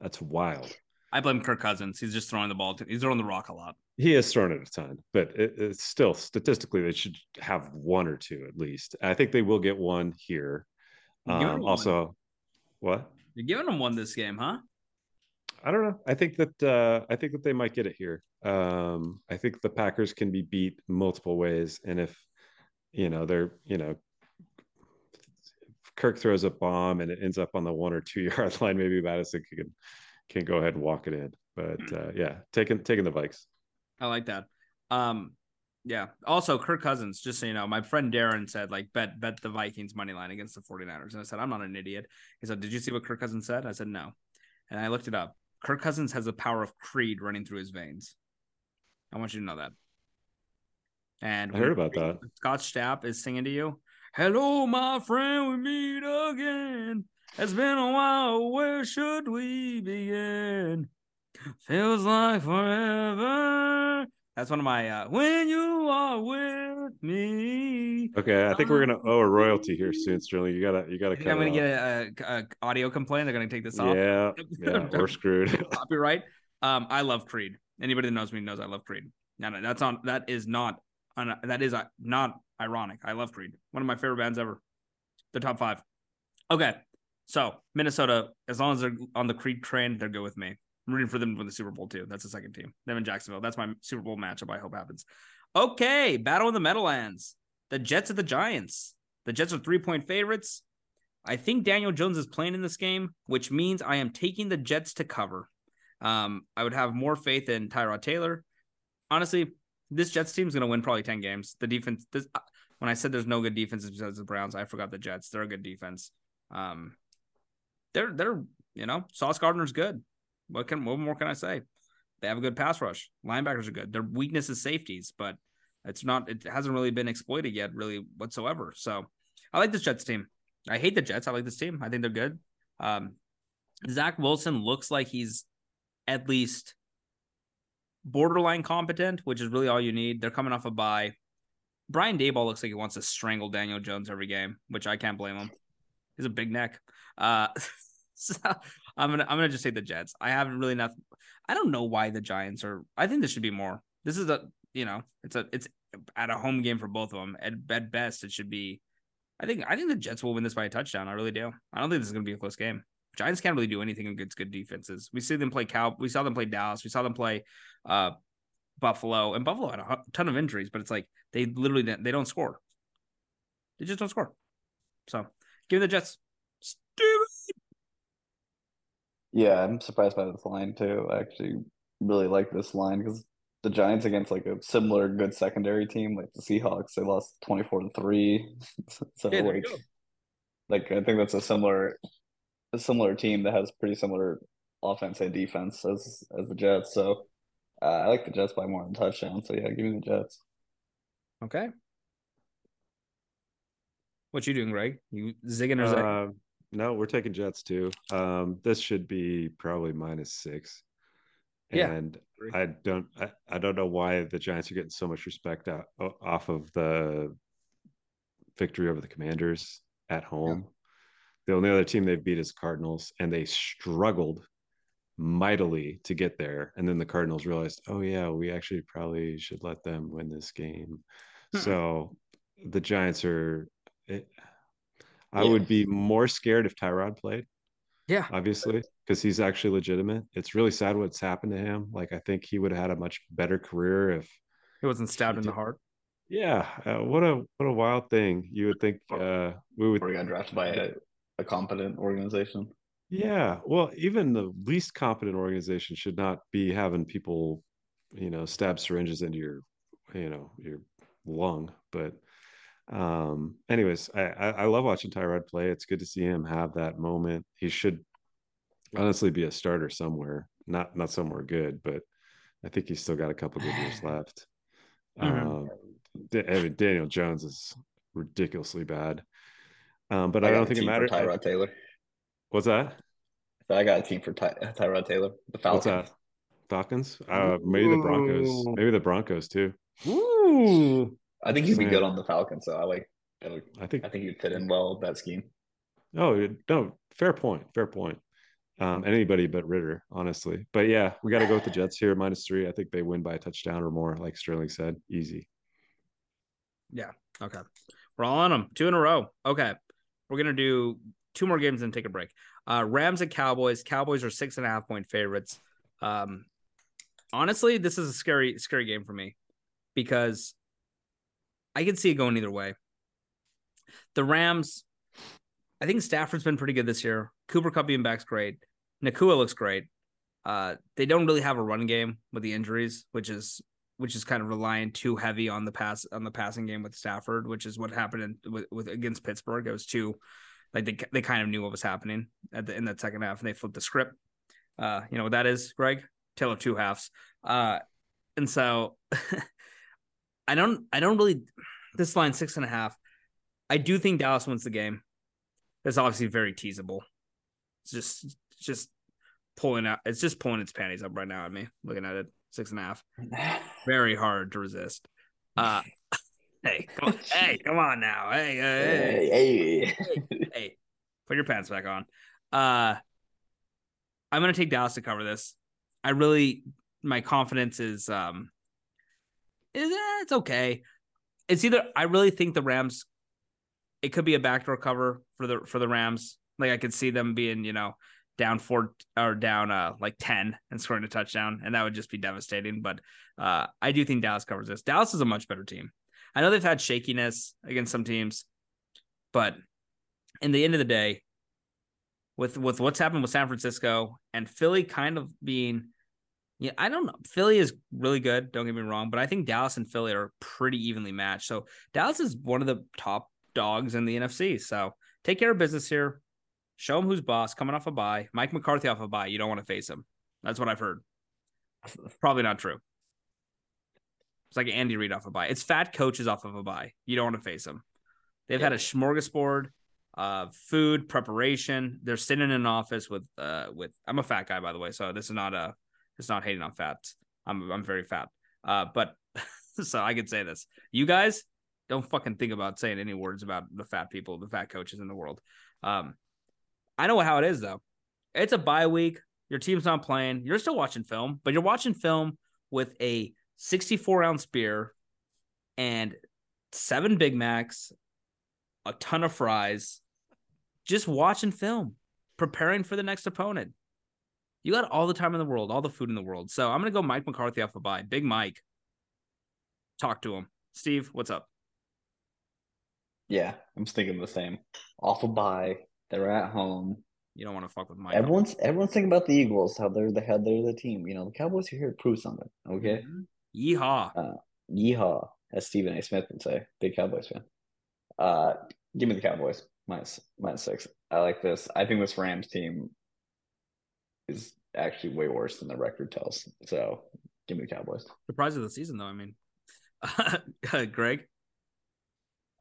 That's wild. I blame Kirk Cousins. He's just throwing the ball. He's throwing the rock a lot. He has thrown it a ton, but it's still statistically they should have one or two at least. I think they will get one here. What? You're giving them one this game, huh? I don't know. I think that they might get it here. I think the Packers can be beat multiple ways, and if they're Kirk throws a bomb and it ends up on the 1 or 2 yard line, maybe Madison can go ahead and walk it in. But taking the Vikes. I like that. Yeah. Also, Kirk Cousins, just so you know, my friend Darren said like bet the Vikings money line against the 49ers. And I said, I'm not an idiot. He said, did you see what Kirk Cousins said? I said, no. And I looked it up. Kirk Cousins has the power of Creed running through his veins. I want you to know that. And I heard about that. Scott Stapp is singing to you. Hello, my friend, we meet again. It's been a while, where should we begin? Feels like forever. That's one of my, when you are with me. Okay, I think we're going to owe a royalty here soon, Sterling. You gotta cut it off. I'm going to get an audio complaint. They're going to take this off. Yeah, we're screwed. Copyright. I love Creed. Anybody that knows me knows I love Creed. No, that is not ironic. I love Creed. One of my favorite bands ever. They're top five. Okay, so Minnesota, as long as they're on the Creed train, they're good with me. I'm rooting for them to win the Super Bowl too. That's the second team. Them in Jacksonville. That's my Super Bowl matchup I hope happens. Okay, battle in the Meadowlands. The Jets at the Giants. The Jets are 3-point favorites. I think Daniel Jones is playing in this game, which means I am taking the Jets to cover. I would have more faith in Tyrod Taylor. Honestly, this Jets team is going to win probably 10 games. The defense, when I said there's no good defenses besides the Browns, I forgot the Jets. They're a good defense. Sauce Gardner's good. What more can I say? They have a good pass rush. Linebackers are good. Their weakness is safeties, but it hasn't really been exploited yet, really whatsoever. So I like this Jets team. I hate the Jets. I like this team. I think they're good. Zach Wilson looks like he's at least borderline competent, which is really all you need. They're coming off a bye. Brian Daboll looks like he wants to strangle Daniel Jones every game, which I can't blame him. He's a big neck. So I'm gonna just take the Jets. I haven't really nothing. I don't know why the Giants are. I think this should be more. This is it's at a home game for both of them. At best, it should be. I think the Jets will win this by a touchdown. I really do. I don't think this is going to be a close game. Giants can't really do anything against good defenses. We see them play We saw them play Dallas. We saw them play Buffalo. And Buffalo had a ton of injuries, but it's like they literally they don't score. They just don't score. So give me the Jets. Stupid. Yeah, I'm surprised by this line too. I actually really like this line because the Giants against like a similar good secondary team, like the Seahawks, they lost 24-3. So yeah, like I think that's a similar team that has pretty similar offense and defense as the Jets. So I like the Jets by more than touchdown. So yeah, give me the Jets. Okay. What you doing, Greg? You zigging or zagging? No, we're taking Jets too. This should be probably -6. Yeah. And I don't know why the Giants are getting so much respect off of the victory over the Commanders at home. Yeah. The only other team they've beat is Cardinals, and they struggled mightily to get there. And then the Cardinals realized, oh yeah, we actually probably should let them win this game. So the Giants are. I would be more scared if Tyrod played. Yeah, obviously, because he's actually legitimate. It's really sad what's happened to him. Like, I think he would have had a much better career if he wasn't stabbed in the heart. Yeah, what a wild thing. You would think we got drafted by a competent organization. Yeah, well, even the least competent organization should not be having people, stab syringes into your lung. But anyways, I love watching Tyrod play. It's good to see him have that moment. He should honestly be a starter somewhere, not somewhere good, but I think he's still got a couple good years left. Daniel Jones is ridiculously bad, but I don't think it matters. Tyrod Taylor. What's that? I got a team for Tyrod Taylor. The Falcons. What's that? Falcons? Maybe the Broncos. Maybe the Broncos too. Ooh. I think he'd be good on the Falcons, so I think he'd fit in well with that scheme. No, fair point. Anybody but Ritter, honestly. But yeah, we got to go with the Jets here, -3. I think they win by a touchdown or more, like Sterling said, easy. Yeah. Okay. We're all on them, 2 in a row. Okay, we're gonna do 2 more games and take a break. Rams and Cowboys. Cowboys are 6.5-point favorites. Honestly, this is a scary game for me because I can see it going either way. The Rams, I think Stafford's been pretty good this year. Cooper Kupp being back's great. Nakua looks great. They don't really have a run game with the injuries, which is kind of relying too heavy on the passing game with Stafford, which is what happened with against Pittsburgh. It was too like they kind of knew what was happening in that second half, and they flipped the script. You know what that is, Greg? Tale of two halves. And so. I don't really – this line 6.5. I do think Dallas wins the game. That's obviously very teasable. It's just pulling out – it's just pulling its panties up right now at me, looking at it, 6.5. Very hard to resist. Hey, come on now. Hey, put your pants back on. I'm going to take Dallas to cover this. I really my confidence is it's okay. It's either I really think the Rams, it could be a backdoor cover for the Rams. Like I could see them being, you know, down 4 or down like 10 and scoring a touchdown, and that would just be devastating. But I do think Dallas covers this. Dallas is a much better team. I know they've had shakiness against some teams, but in the end of the day, with what's happened with San Francisco and Philly kind of being, yeah, I don't know. Philly is really good. Don't get me wrong, but I think Dallas and Philly are pretty evenly matched. So Dallas is one of the top dogs in the NFC. So take care of business here. Show him who's boss, coming off a bye. Mike McCarthy off a bye. You don't want to face him. That's what I've heard. Probably not true. It's like Andy Reid off a bye. It's fat coaches off of a bye. You don't want to face them. They've had a smorgasbord of food preparation. They're sitting in an office with I'm a fat guy, by the way, so this is not a. It's not hating on fats. I'm very fat. But so I could say this. You guys don't fucking think about saying any words about the fat people, the fat coaches in the world. I know how it is though. It's a bye week. Your team's not playing. You're still watching film, but you're watching film with a 64-ounce beer and 7 Big Macs, a ton of fries, just watching film, preparing for the next opponent. You got all the time in the world, all the food in the world. So I'm going to go Mike McCarthy off a bye. Big Mike. Talk to him. Steve, what's up? Yeah, I'm thinking the same. Off a bye. They're at home. You don't want to fuck with Mike. Everyone's thinking about the Eagles, how they're the team. You know, the Cowboys are here to prove something, okay? Mm-hmm. Yeehaw. Yeehaw, as Stephen A. Smith would say. Big Cowboys fan. Give me the Cowboys. Minus 6. I like this. I think this Rams team is actually way worse than the record tells. So give me the Cowboys. Surprise of the season, though. I mean, Greg.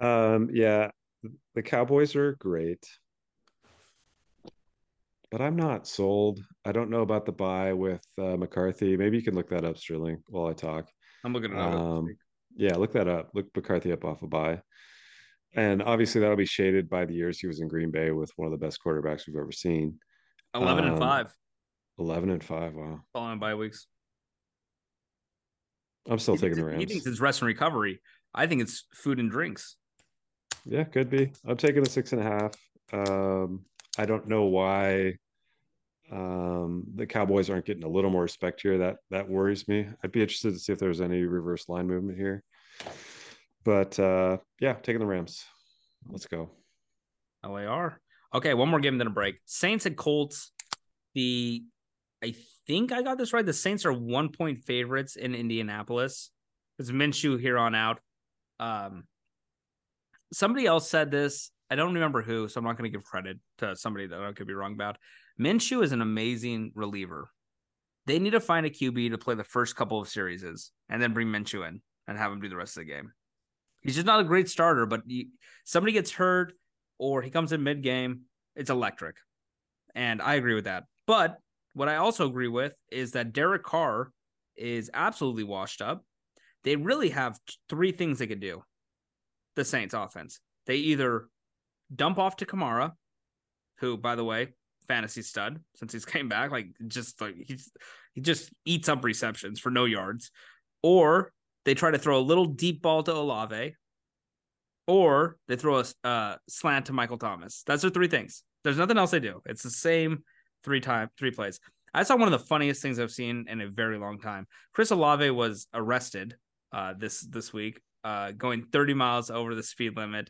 Yeah, the Cowboys are great, but I'm not sold. I don't know about the bye with McCarthy. Maybe you can look that up, Sterling, while I talk. I'm looking it up. Yeah, look that up. Look McCarthy up off a bye. And obviously that'll be shaded by the years he was in Green Bay with one of the best quarterbacks we've ever seen. 11-5. 11-5. Wow. Following bye weeks. I'm still taking the Rams. He thinks it's rest and recovery. I think it's food and drinks. Yeah, could be. I'm taking the 6.5. I don't know why the Cowboys aren't getting a little more respect here. That worries me. I'd be interested to see if there's any reverse line movement here. But yeah, taking the Rams. Let's go. LAR. Okay, one more game, then a break. Saints and Colts. I think I got this right. The Saints are 1-point favorites in Indianapolis. It's Minshew here on out. Somebody else said this. I don't remember who, so I'm not going to give credit to somebody that I could be wrong about. Minshew is an amazing reliever. They need to find a QB to play the first couple of series and then bring Minshew in and have him do the rest of the game. He's just not a great starter, but somebody gets hurt, or he comes in mid-game, it's electric. And I agree with that. But what I also agree with is that Derek Carr is absolutely washed up. They really have 3 things they could do, the Saints offense. They either dump off to Kamara, who, by the way, fantasy stud since he's came back. He just eats up receptions for no yards. Or they try to throw a little deep ball to Olave. Or they throw a slant to Michael Thomas. That's their 3 things. There's nothing else they do. It's the same 3 plays. I saw one of the funniest things I've seen in a very long time. Chris Olave was arrested this week, going 30 miles over the speed limit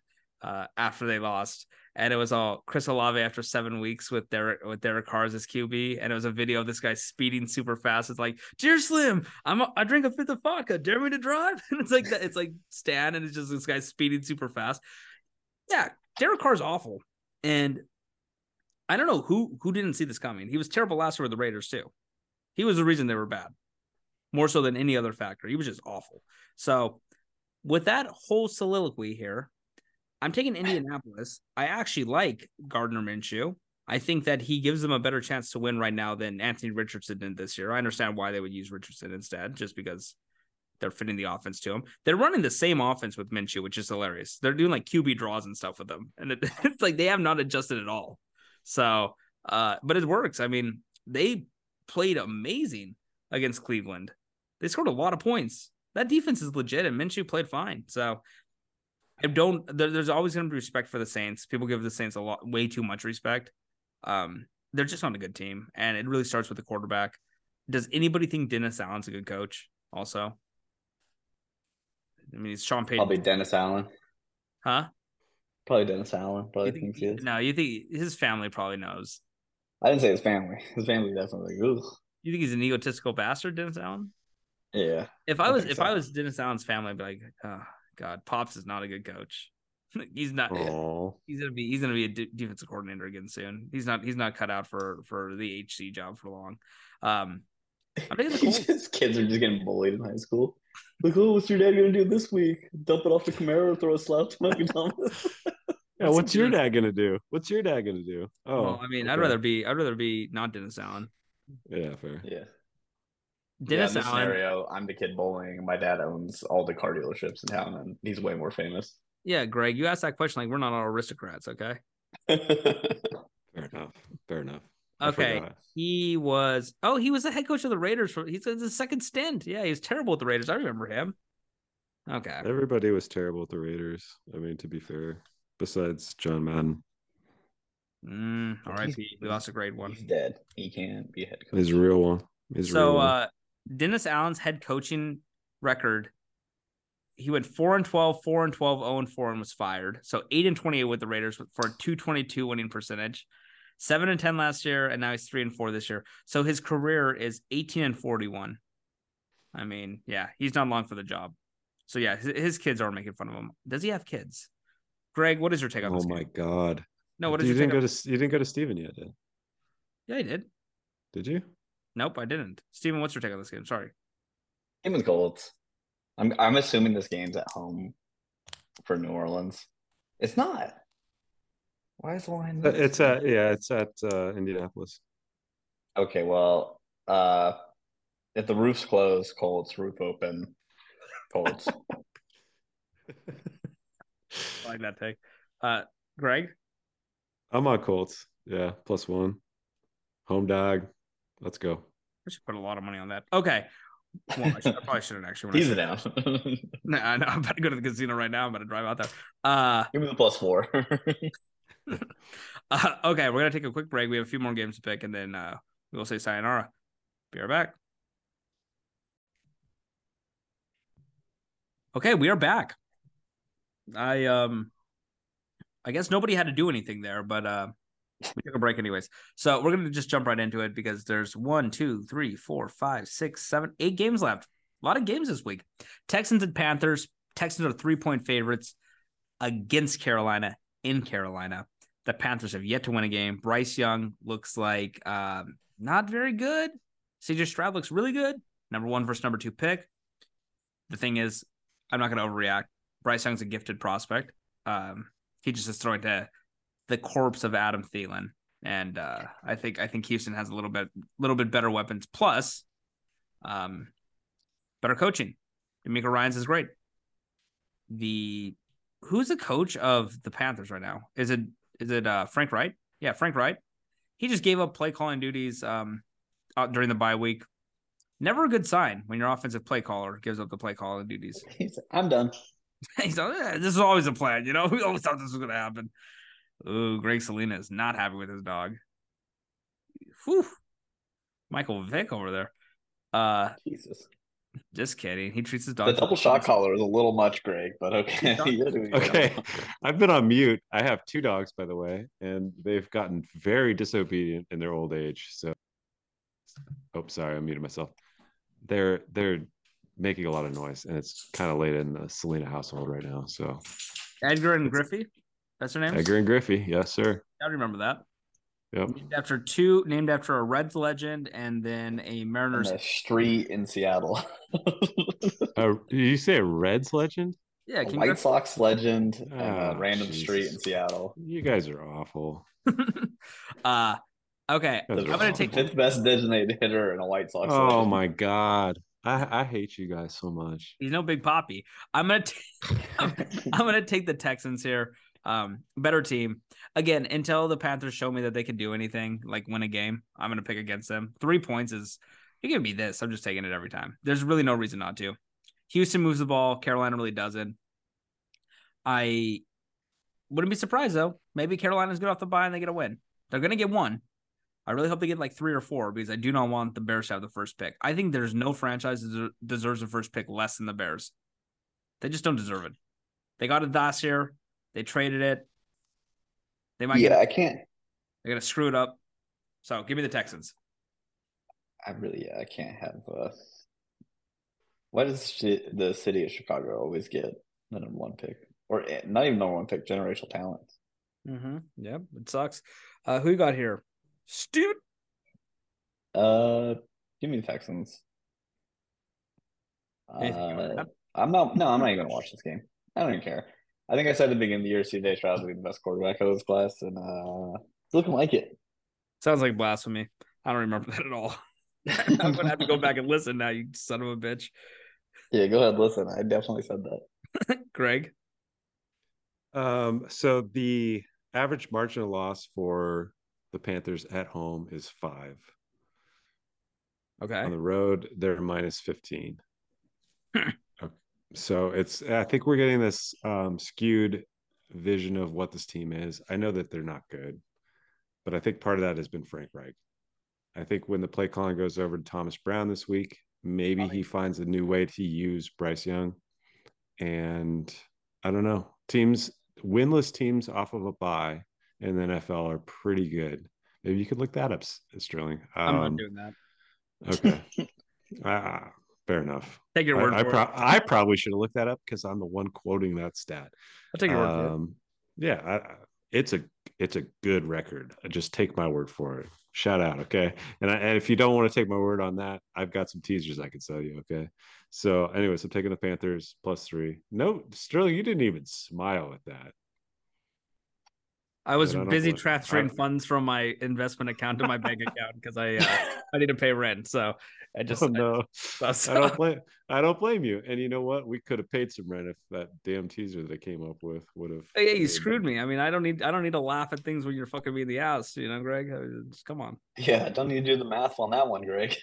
after they lost. And it was all Chris Olave after 7 weeks with Derek Carr as his QB. And it was a video of this guy speeding super fast. It's like, "Dear Slim, I drink a fifth of vodka. Dare me to drive?" And it's like that. It's like Stan, and it's just this guy speeding super fast. Yeah, Derek Carr's awful, and I don't know who didn't see this coming. He was terrible last year with the Raiders too. He was the reason they were bad, more so than any other factor. He was just awful. So, with that whole soliloquy here, I'm taking Indianapolis. I actually like Gardner Minshew. I think that he gives them a better chance to win right now than Anthony Richardson did this year. I understand why they would use Richardson instead, just because they're fitting the offense to him. They're running the same offense with Minshew, which is hilarious. They're doing like QB draws and stuff with them. And it's like they have not adjusted at all. So, but it works. I mean, they played amazing. against Cleveland. They scored a lot of points. That defense is legit, and Minshew played fine. So there's always going to be respect for the Saints. People give the Saints way too much respect. They're just not a good team, and it really starts with the quarterback. Does anybody think Dennis Allen's a good coach? Also, I mean, it's Sean Payton. Probably Dennis Allen. Huh? Probably Dennis Allen. Probably thinks he is. No, you think his family probably knows. I didn't say his family. His family definitely. Ooh. You think he's an egotistical bastard, Dennis Allen? Yeah. I was Dennis Allen's family, I'd be like, oh God, Pops is not a good coach. He's not. Aww. He's gonna be a defensive coordinator again soon. He's not cut out for the HC job for long. His kids are just getting bullied in high school. Like, oh, what's your dad gonna do this week? Dump it off the Camaro, throw a slap to Mike Thomas. Yeah, what's your dad gonna do? Oh, well, I mean, okay. I'd rather be not Dennis Allen. Yeah, fair. Yeah. Dennis Allen. Scenario, I'm the kid bullying. My dad owns all the car dealerships in town, and he's way more famous. Yeah, Greg, you asked that question like we're not all aristocrats, okay? Fair enough. Okay, he was the head coach of the Raiders. He's his second stint. Yeah, he was terrible at the Raiders. I remember him. Okay. Everybody was terrible at the Raiders. I mean, to be fair, besides John Madden. R.I.P. We lost a great one. He's dead. He can't be a head coach. He's a real one. Dennis Allen's head coaching record, he went 4-12, 4-12, 0-4, and was fired. So 8-28 with the Raiders for a .222 winning percentage. 7-10 last year, and now he's 3-4 this year. So his career is 18-41. I mean, yeah, he's not long for the job. So yeah, his kids are making fun of him. Does he have kids? Greg, what is your take on this? Oh my God! No, what is your take on this? You didn't go to Steven yet, did? Yeah, I did. Did you? Nope, I didn't. Steven, what's your take on this game? Sorry. Game with Colts. I'm assuming this game's at home for New Orleans. It's not. Why is the line? It's at Indianapolis. Okay, well, if the roof's closed, Colts. Roof open, Colts. I like that take. Greg? I'm on Colts. Yeah, +1. Home dog. Let's go. I should put a lot of money on that. Okay. Well, I probably shouldn't actually. Ease it out. No, I know. I'm about to go to the casino right now. I'm about to drive out there. Give me the +4. Okay, we're going to take a quick break. We have a few more games to pick, and then we'll say sayonara. Be right back. Okay, we are back. I guess nobody had to do anything there, but we took a break anyways. So we're going to just jump right into it because there's 8 games left. A lot of games this week. Texans and Panthers. Texans are 3-point favorites against Carolina in Carolina. The Panthers have yet to win a game. Bryce Young looks like not very good. CJ Stroud looks really good. #1 versus #2 pick. The thing is, I'm not going to overreact. Bryce Young's a gifted prospect. He just is throwing to the corpse of Adam Thielen, and I think Houston has a little bit better weapons, plus better coaching. D'Amico Ryans is great. Who's the coach of the Panthers right now? Is it Frank Wright? Yeah, Frank Wright. He just gave up play calling duties out during the bye week. Never a good sign when your offensive play caller gives up the play calling duties. I'm done. This is always a plan, you know. We always thought this was going to happen. Ooh, Greg Salina is not happy with his dog. Whew. Michael Vick over there. Jesus. Just kidding. He treats his dog. The double shot collar is a little much, Greg, but okay. Okay. I've been on mute. I have 2 dogs, by the way, and they've gotten very disobedient in their old age. So, sorry, I muted myself. They're making a lot of noise, and it's kind of late in the Salina household right now. So, Edgar and Griffey. That's their name? Edgar and Griffey. Yes, sir. I remember that. Yep. Named after a Reds legend and then a Mariners. A street in Seattle. Did you say a Reds legend? Yeah. A White Sox legend and a random street in Seattle. You guys are awful. Okay. I'm going to take 5th best designated hitter in a White Sox legend. Oh, my God. I hate you guys so much. He's no Big Papi. I'm going to take the Texans here. Better team again. Until the Panthers show me that they can do anything like win a game, I'm gonna pick against them. 3 points is You're giving me this. I'm just taking it every time. There's really no reason not to. Houston moves the ball. Carolina really doesn't. I wouldn't be surprised, though. Maybe Carolina's good off the bye and they get a win. They're going to get one. I really hope they get like 3 or 4 because I do not want the Bears to have the first pick. I think there's no franchise that deserves the first pick less than the Bears. They just don't deserve it. They got it last year. They traded it. They might get it. I can't. They're going to screw it up. So give me the Texans. I can't have why does the city of Chicago always get the number one pick? Or not even number one pick, generational talent. Mm-hmm. Yep, it sucks. Who you got here? Stewart? Give me the Texans. I'm not even going to watch this game. I don't even care. I think I said at the beginning of the year, CJ Stroud would be the best quarterback of this class, and it's looking like it. Sounds like blasphemy. I don't remember that at all. I'm going to have to go back and listen now, you son of a bitch. Yeah, go ahead, listen. I definitely said that. Greg? So the average margin of loss for the Panthers at home is 5. Okay. On the road, they're minus 15. Okay. So I think we're getting this skewed vision of what this team is. I know that they're not good, but I think part of that has been Frank Reich. I think when the play calling goes over to Thomas Brown this week, maybe he finds a new way to use Bryce Young. And I don't know. Winless teams off of a bye in the NFL are pretty good. Maybe you could look that up, Sterling. I'm not doing that. Okay. Fair enough. Take your word for it. I probably should have looked that up because I'm the one quoting that stat. I'll take your word for it. Yeah. It's a good record. Just take my word for it. Shout out, okay? And if you don't want to take my word on that, I've got some teasers I can sell you, okay? So, anyways, I'm taking the Panthers +3. No, Sterling, you didn't even smile at that. I was busy transferring funds from my investment account to my bank account because I need to pay rent. So I just I don't blame you. And you know what? We could have paid some rent if that damn teaser that I came up with would have. Yeah, you screwed me. I mean, I don't need to laugh at things when you're fucking me in the ass. You know, Greg. Just come on. Yeah, I don't need to do the math on that one, Greg.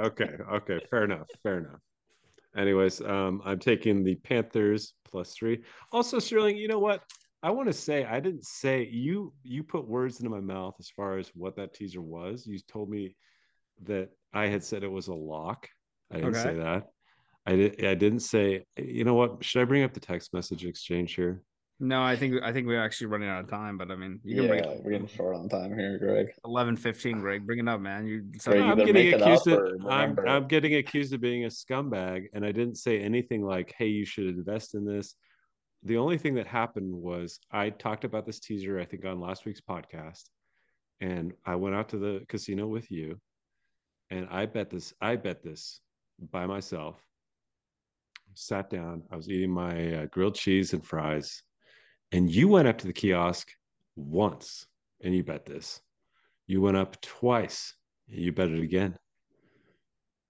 Okay. Fair enough. Anyways, I'm taking the Panthers +3. Also, Sterling, you know what? I want to say I didn't say you put words into my mouth as far as what that teaser was. You told me that I had said it was a lock. I didn't say that. I didn't say. You know what? Should I bring up the text message exchange here? No, I think we're actually running out of time. But I mean, you can bring it up. We're getting short on time here, Greg. 11:15, Greg. Bring it up, man. I'm getting accused of being a scumbag, and I didn't say anything like, "Hey, you should invest in this." The only thing that happened was I talked about this teaser, I think, on last week's podcast, and I went out to the casino with you, and I bet this by myself. Sat down. I was eating my grilled cheese and fries, and you went up to the kiosk once, and you bet this. You went up twice, and you bet it again.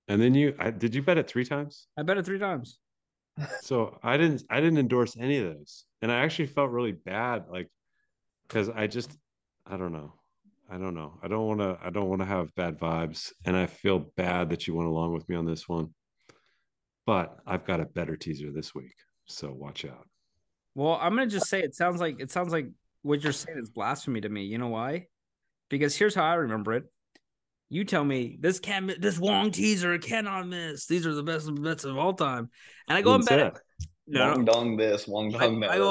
And then did you bet it 3 times? I bet it 3 times. So I didn't endorse any of those, and I actually felt really bad, like, because I don't know. I don't want to have bad vibes, and I feel bad that you went along with me on this one. But I've got a better teaser this week, so watch out. Well, I'm gonna just say it sounds like what you're saying is blasphemy to me. You know why? Because here's how I remember it. You tell me this Wong teaser cannot miss. These are the best bets of all time, and I go and bet it. No, Wong dong this, Wong dong that. I go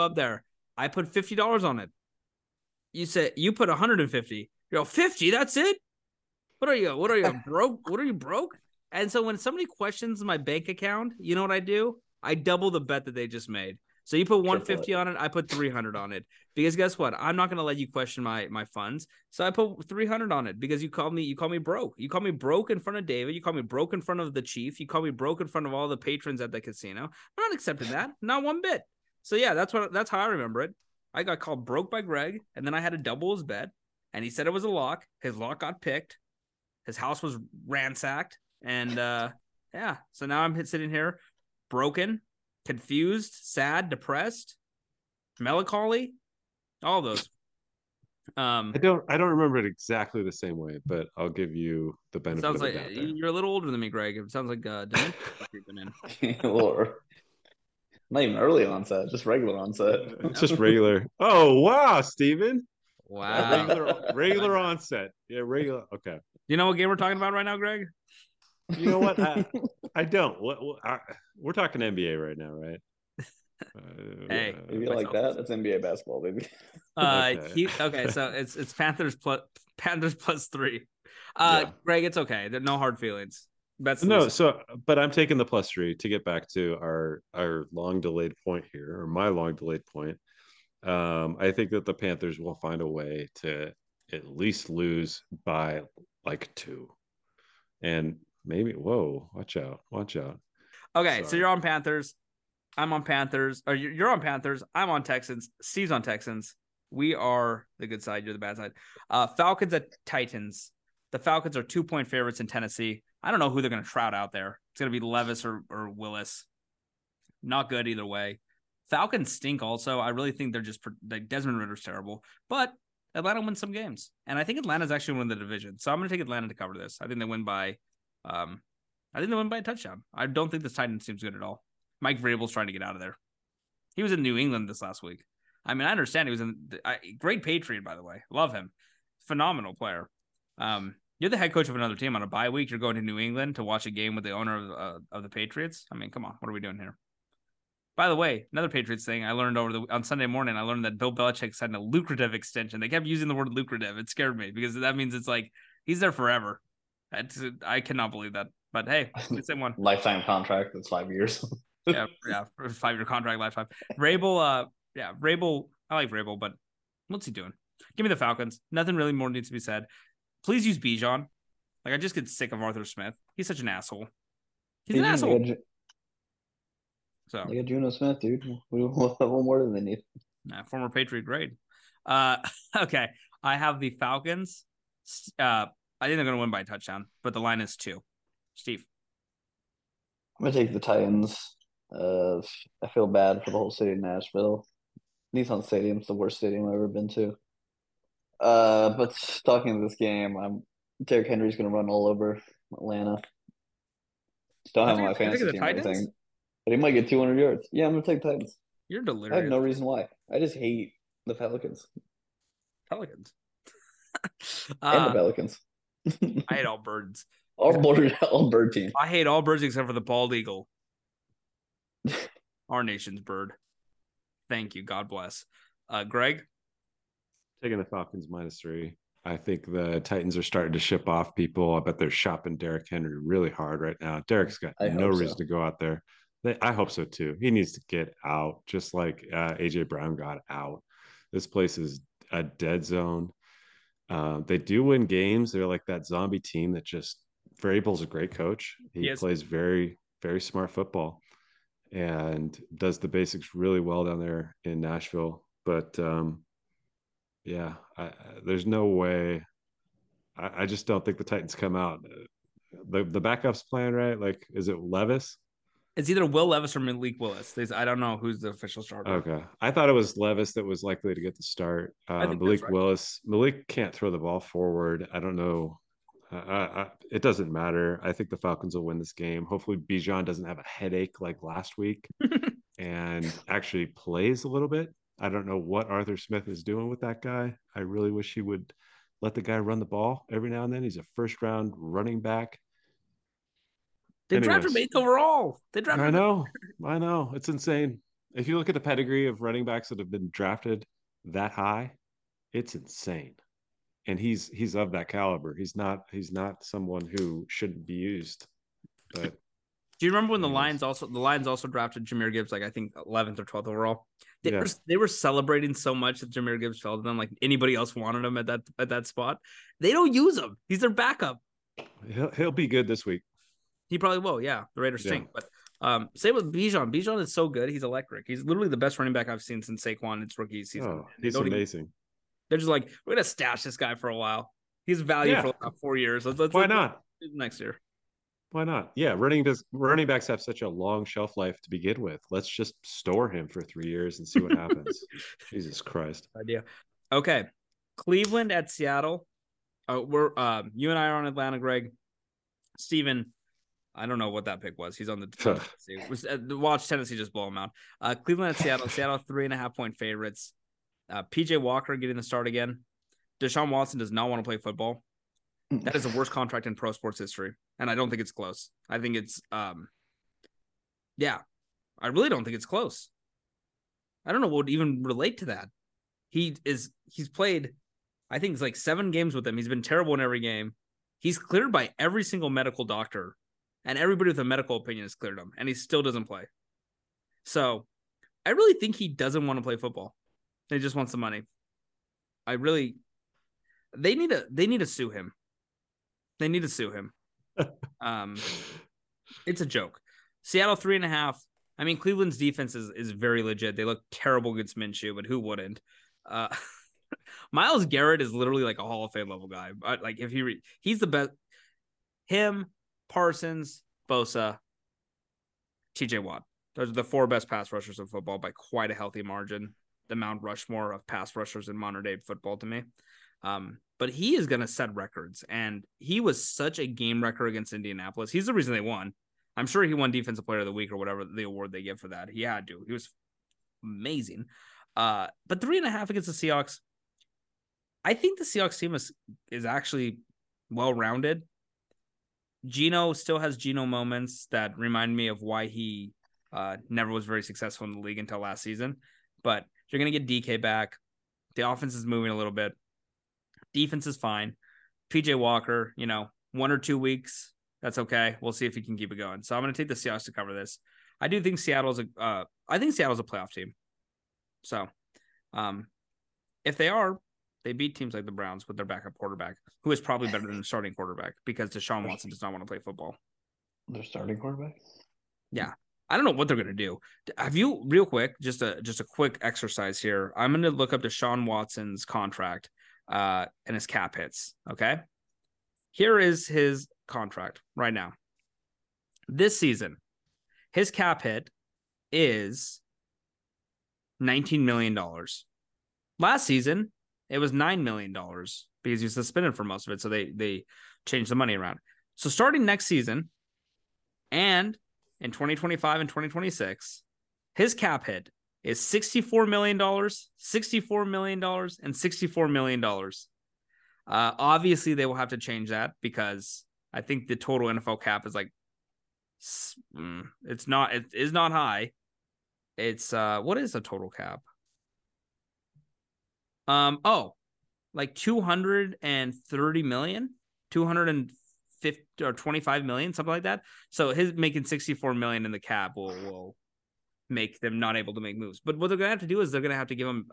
up there. I put $50 on it. You said you put 150. You go 50. That's it. What are you broke? What are you broke? And so when somebody questions my bank account, you know what I do? I double the bet that they just made. So you put 150 on it. I put 300 on it because guess what? I'm not going to let you question my funds. So I put 300 on it because you call me broke. You call me broke in front of David. You call me broke in front of the chief. You call me broke in front of all the patrons at the casino. I'm not accepting that. Not one bit. So yeah, that's how I remember it. I got called broke by Greg, and then I had to double his bet, and he said it was a lock. His lock got picked. His house was ransacked. And yeah, so now I'm sitting here broken, confused, sad, depressed, melancholy, all those. I don't remember it exactly the same way, but I'll give you the benefit. Sounds like you're a little older than me, Greg. It sounds like dimension you've been in. Or not even early onset, just regular onset. It's just regular. Oh wow, Steven. Wow. Regular onset. Yeah, regular. Okay. You know what game we're talking about right now, Greg? You know what? I don't. We're talking NBA right now, right? Hey, if you like that, that's NBA basketball, baby. Okay, so it's Panthers plus 3. Yeah. Greg, it's okay. There are no hard feelings. That's no. But I'm taking the +3 to get back to our long delayed point here, or my long delayed point. I think that the Panthers will find a way to at least lose by like 2, and maybe. Whoa! Watch out. Okay, sorry. So you're on Panthers. I'm on Panthers, or you're on Panthers. I'm on Texans. Steve's on Texans. We are the good side. You're the bad side. Falcons at Titans. The Falcons are 2-point favorites in Tennessee. I don't know who they're going to trot out there. It's going to be Levis or Willis. Not good either way. Falcons stink also. I really think they're just like Desmond Ritter's terrible. But Atlanta wins some games. And I think Atlanta's actually won the division. So I'm going to take Atlanta to cover this. I think they win by a touchdown. I don't think this Titans team's good at all. Mike Vrabel's trying to get out of there. He was in New England this last week. I mean, I understand he was great Patriot, by the way. Love him. Phenomenal player. You're the head coach of another team on a bye week. You're going to New England to watch a game with the owner of the Patriots. I mean, come on. What are we doing here? By the way, another Patriots thing I learned on Sunday morning, I learned that Bill Belichick signed a lucrative extension. They kept using the word lucrative. It scared me because that means it's like he's there forever. I cannot believe that. But hey, it's in one. Lifetime contract. That's 5 years. yeah, 5-year contract, lifetime. Vrabel, I like Vrabel, but what's he doing? Give me the Falcons. Nothing really more needs to be said. Please use Bijan. Like, I just get sick of Arthur Smith. He's such an asshole. He's an asshole. They got Juno Smith, dude. We want one more than they need. Nah, former Patriot grade. Okay, I have the Falcons. I think they're going to win by a touchdown, but the line is 2. Steve. I'm going to take the Titans. I feel bad for the whole city of Nashville. Nissan Stadium's the worst stadium I've ever been to. But talking to this game, Derrick Henry's going to run all over Atlanta. Still have my fantasy team or anything, but he might get 200 yards. Yeah, I'm going to take Titans. You're delirious. I have no reason why. I just hate the Pelicans. And the Pelicans. I hate all birds. All bird team. I hate all birds except for the bald eagle. Our nation's bird. Thank you. God bless. Greg? Taking the Falcons -3. I think the Titans are starting to ship off people. I bet they're shopping Derrick Henry really hard right now. Derek's got no reason to go out there. I hope so too. He needs to get out, just like A.J. Brown got out. This place is a dead zone. They do win games. They're like that zombie team that just Vrabel's a great coach. He plays very, very smart football and does the basics really well down there in Nashville. But there's no way. I just don't think the Titans come out. The backup's playing right. Like, is it Levis? It's either Will Levis or Malik Willis. I don't know who's the official starter. Okay. I thought it was Levis that was likely to get the start. Malik Willis. Malik can't throw the ball forward. I don't know. It doesn't matter. I think the Falcons will win this game. Hopefully Bijan doesn't have a headache like last week and actually plays a little bit. I don't know what Arthur Smith is doing with that guy. I really wish he would let the guy run the ball every now and then. He's a first-round running back. They drafted him 8th overall. I know. It's insane. If you look at the pedigree of running backs that have been drafted that high, it's insane. And he's of that caliber. He's not someone who shouldn't be used. But do you remember when the Lions also drafted Jahmyr Gibbs, like I think 11th or 12th overall? They were celebrating so much that Jahmyr Gibbs fell to them, like anybody else wanted him at that spot. They don't use him. He's their backup. He'll be good this week. He probably will, yeah. The Raiders stink. But same with Bijan. Bijan is so good. He's electric. He's literally the best running back I've seen since Saquon. It's rookie season. Oh, he's amazing. They're just like, we're going to stash this guy for a while. He's valued for about 4 years. Why not? Next year. Why not? Yeah, running backs have such a long shelf life to begin with. Let's just store him for 3 years and see what happens. Jesus Christ. Idea. Okay. Cleveland at Seattle. You and I are on Atlanta, Greg. Steven, I don't know what that pick was. He's on the watch Tennessee just blow him out. Cleveland at Seattle. Seattle 3.5-point favorites. PJ Walker getting the start again. Deshaun Watson does not want to play football. That is the worst contract in pro sports history, and I don't think it's close. I think it's I really don't think it's close. I don't know what would even relate to that. He's played, I think it's like 7 games with them. He's been terrible in every game. He's cleared by every single medical doctor, and everybody with a medical opinion has cleared him, and he still doesn't play. So I really think he doesn't want to play football. He just wants the money. They need to sue him. They need to sue him. It's a joke. Seattle 3.5. I mean, Cleveland's defense is very legit. They look terrible against Minshew, but who wouldn't? Myles Garrett is literally like a Hall of Fame level guy. Like if he's the best. Him, Parsons, Bosa, T.J. Watt. Those are the 4 best pass rushers in football by quite a healthy margin. The Mount Rushmore of pass rushers in modern day football to me. But he is going to set records, and he was such a game wrecker against Indianapolis. He's the reason they won. I'm sure he won Defensive Player of the Week or whatever the award they give for that. He had to. He was amazing. But 3.5 against the Seahawks. I think the Seahawks team is actually well-rounded. Geno still has Geno moments that remind me of why he never was very successful in the league until last season. But you're going to get DK back. The offense is moving a little bit. Defense is fine. PJ Walker, 1 or 2 weeks. That's okay. We'll see if he can keep it going. So I'm going to take the Seahawks to cover this. I do think Seattle's a playoff team. So if they are, they beat teams like the Browns with their backup quarterback, who is probably better than the starting quarterback because Deshaun Watson does not want to play football. Their starting quarterback? Yeah. I don't know what they're going to do. Have you, real quick, just a quick exercise here. I'm going to look up Deshaun Watson's contract. And his cap hits. Okay. Here is his contract right now. This season, his cap hit is $19 million. Last season, it was $9 million because he was suspended for most of it. So they changed the money around. So starting next season and in 2025 and 2026, his cap hit is $64 million, $64 million, and $64 million. Obviously, they will have to change that because I think the total NFL cap is like, it is not high. It's, what is the total cap? Like $230 million, $250 or $25 million, something like that. So his making $64 million in the cap will make them not able to make moves. But what they're going to have to do is they're going to have to give him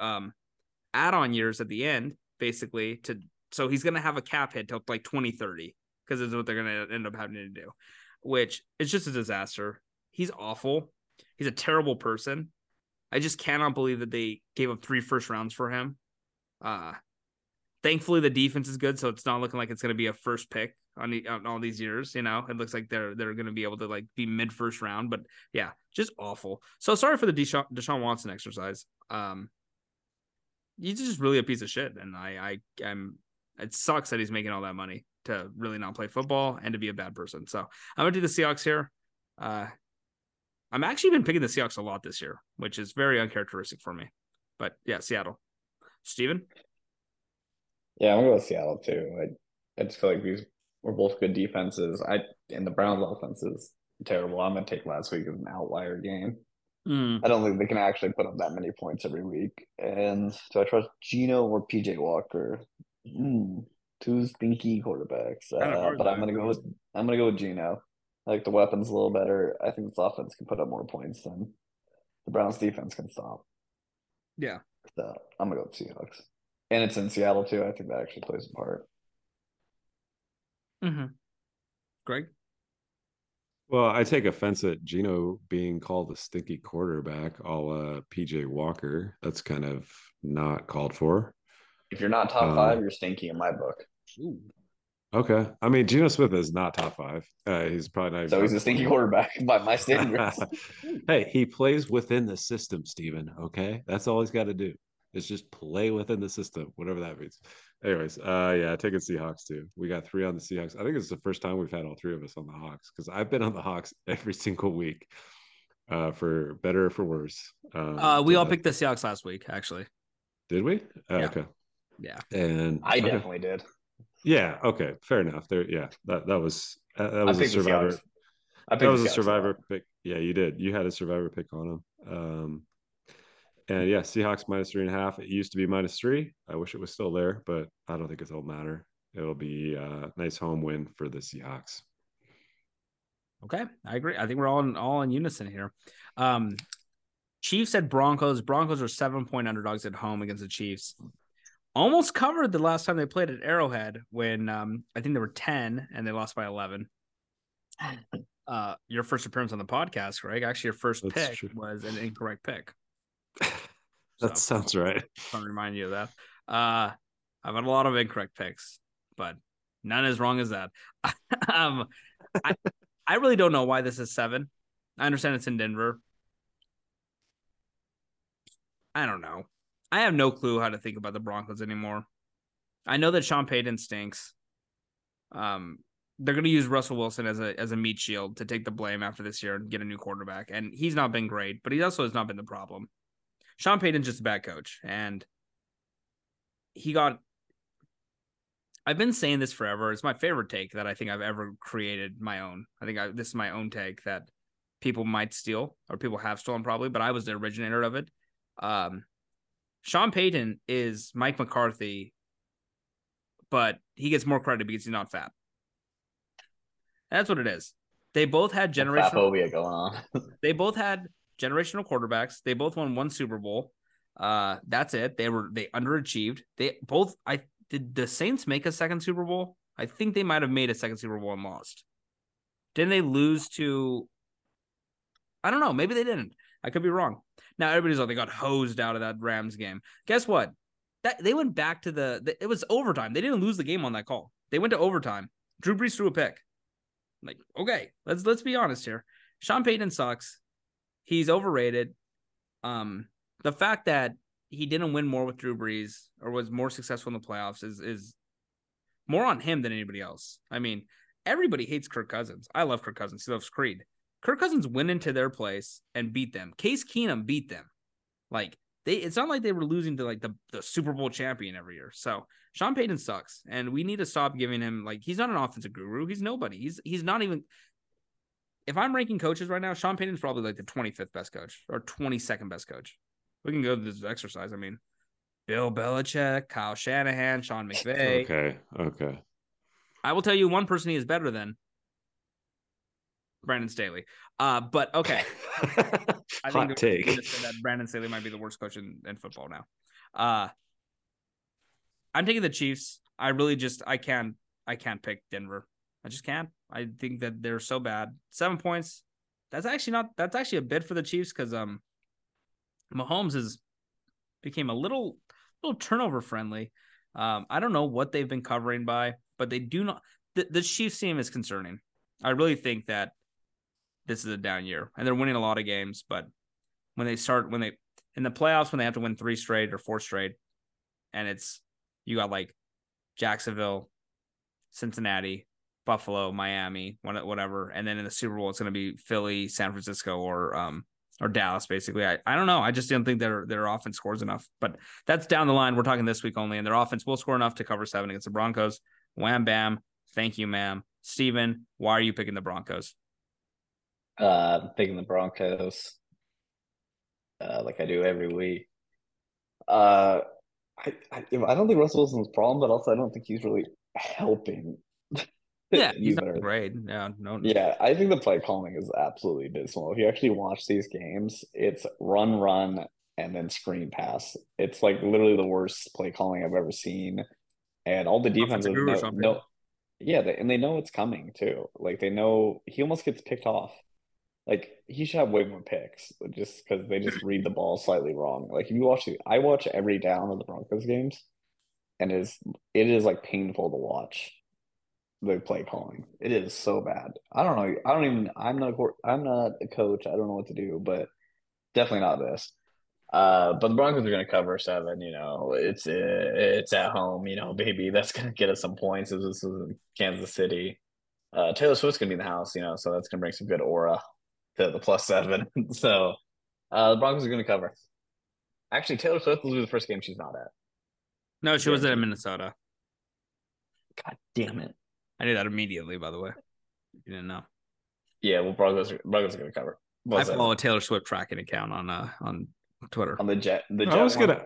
add-on years at the end, basically, so he's going to have a cap hit till like 2030 because it's what they're going to end up having to do, which is just a disaster. He's awful. He's a terrible person. I just cannot believe that they gave up 3 first rounds for him. Thankfully, the defense is good, so it's not looking like it's going to be a first pick on all these years. It looks like they're going to be able to like be mid first round, but yeah, just awful. So sorry for the Deshaun Watson exercise. He's just really a piece of shit, and it sucks that he's making all that money to really not play football and to be a bad person. So I'm going to do the Seahawks here. I'm actually been picking the Seahawks a lot this year, which is very uncharacteristic for me. But yeah, Seattle. Steven? Yeah, I'm going to go with Seattle too. I just feel like we're both good defenses. And the Browns' offense is terrible. I'm going to take last week as an outlier game. I don't think they can actually put up that many points every week. And do I trust Geno or PJ Walker? Two stinky quarterbacks. But I'm going to go with Geno. I like the weapons a little better. I think this offense can put up more points than the Browns' defense can stop. Yeah. So I'm going to go with Seahawks. And it's in Seattle, too. I think that actually plays a part. Mm-hmm. Greg? Well, I take offense at Geno being called a stinky quarterback a la PJ Walker. That's kind of not called for. If you're not top 5, you're stinky in my book. Ooh. Okay. I mean, Geno Smith is not top 5. He's probably not even. So he's a stinky quarterback by my standards. Hey, he plays within the system, Steven. Okay? That's all he's got to do. It's just play within the system, whatever that means. Anyways, yeah, taking Seahawks too. We got three on the Seahawks. I think it's the first time we've had all three of us on the Hawks, because I've been on the Hawks every single week, for better or for worse. We all picked the Seahawks last week, actually. Did we? Yeah. Okay. Yeah. And I definitely did. Yeah. Okay. Fair enough. There. Yeah. That was a survivor. That was a survivor pick. Yeah, you did. You had a survivor pick on him. And yeah, Seahawks -3.5. It used to be -3. I wish it was still there, but I don't think it'll matter. It'll be a nice home win for the Seahawks. Okay, I agree. I think we're all in unison here. Chiefs at Broncos. Broncos are 7-point underdogs at home against the Chiefs. Almost covered the last time they played at Arrowhead when I think there were 10 and they lost by 11. Your first appearance on the podcast, Greg. Actually, your first pick was an incorrect pick. That sounds right. I'll remind you of that. I've had a lot of incorrect picks, but none as wrong as that. I really don't know why this is 7. I understand it's in Denver. I don't know. I have no clue how to think about the Broncos anymore. I know that Sean Payton stinks. They're going to use Russell Wilson as a meat shield to take the blame after this year and get a new quarterback. And he's not been great, but he also has not been the problem. Sean Payton's just a bad coach. And I've been saying this forever. It's my favorite take that I think I've ever created my own. I think this is my own take that people might steal, or people have stolen probably, but I was the originator of it. Sean Payton is Mike McCarthy, but he gets more credit because he's not fat. That's what it is. They both had generational phobia going on. They both had generational quarterbacks. They both won one Super Bowl. That's it. They underachieved. They both. Did the Saints make a second Super Bowl? I think they might have made a second Super Bowl and lost. Didn't they lose to? I don't know. Maybe they didn't. I could be wrong. Now everybody's like, they got hosed out of that Rams game. Guess what? That they went back to it was overtime. They didn't lose the game on that call. They went to overtime. Drew Brees threw a pick. Like, okay, let's be honest here. Sean Payton sucks. He's overrated. The fact that he didn't win more with Drew Brees or was more successful in the playoffs is more on him than anybody else. I mean, everybody hates Kirk Cousins. I love Kirk Cousins. He loves Creed. Kirk Cousins went into their place and beat them. Case Keenum beat them. Like, it's not like they were losing to like the Super Bowl champion every year. So Sean Payton sucks, and we need to stop giving him he's not an offensive guru. He's nobody. He's not even. If I'm ranking coaches right now, Sean Payton's probably like the 25th best coach or 22nd best coach. We can go to this exercise. I mean, Bill Belichick, Kyle Shanahan, Sean McVay. Okay. I will tell you one person he is better than. Brandon Staley. But okay. I think that Brandon Staley might be the worst coach in football now. I'm taking the Chiefs. I can't pick Denver. I just can't. I think that they're so bad. 7 points. That's actually a bid for the Chiefs because Mahomes became a little turnover friendly. I don't know what they've been covering by, but they do not. The Chiefs team is concerning. I really think that this is a down year, and they're winning a lot of games, but in the playoffs, when they have to win 3 straight or 4 straight, and you got like Jacksonville, Cincinnati, Buffalo, Miami, whatever. And then in the Super Bowl, it's going to be Philly, San Francisco, or Dallas, basically. I don't know. I just didn't think their offense scores enough, but that's down the line. We're talking this week only, and their offense will score enough to cover 7 against the Broncos. Wham, bam. Thank you, ma'am. Steven, why are you picking the Broncos? Picking the Broncos, like I do every week. I don't think Russell Wilson's problem, but also I don't think he's really helping. Yeah, he's not great. No. Yeah, I think the play calling is absolutely abysmal. If you actually watch these games, it's run, and then screen pass. It's like literally the worst play calling I've ever seen. And all the defenses know. Yeah, and they know it's coming too. Like they know he almost gets picked off. Like he should have way more picks just because they just read the ball slightly wrong. Like if you I watch every down of the Broncos games, and it is like painful to watch the play calling. It is so bad. I don't know. I'm not a coach. I don't know what to do, but definitely not this. But the Broncos are going to cover 7. You know, it's at home. You know, baby, that's going to get us some points. This is Kansas City. Taylor Swift's going to be in the house. You know, so that's going to bring some good aura to the +7. So the Broncos are going to cover. Actually, Taylor Swift will be the first game she's not at. No, she was at Minnesota. God damn it! I knew that immediately. By the way, you didn't know. Yeah, well, Broncos are going to cover. I follow a Taylor Swift tracking account on Twitter. On the jet. I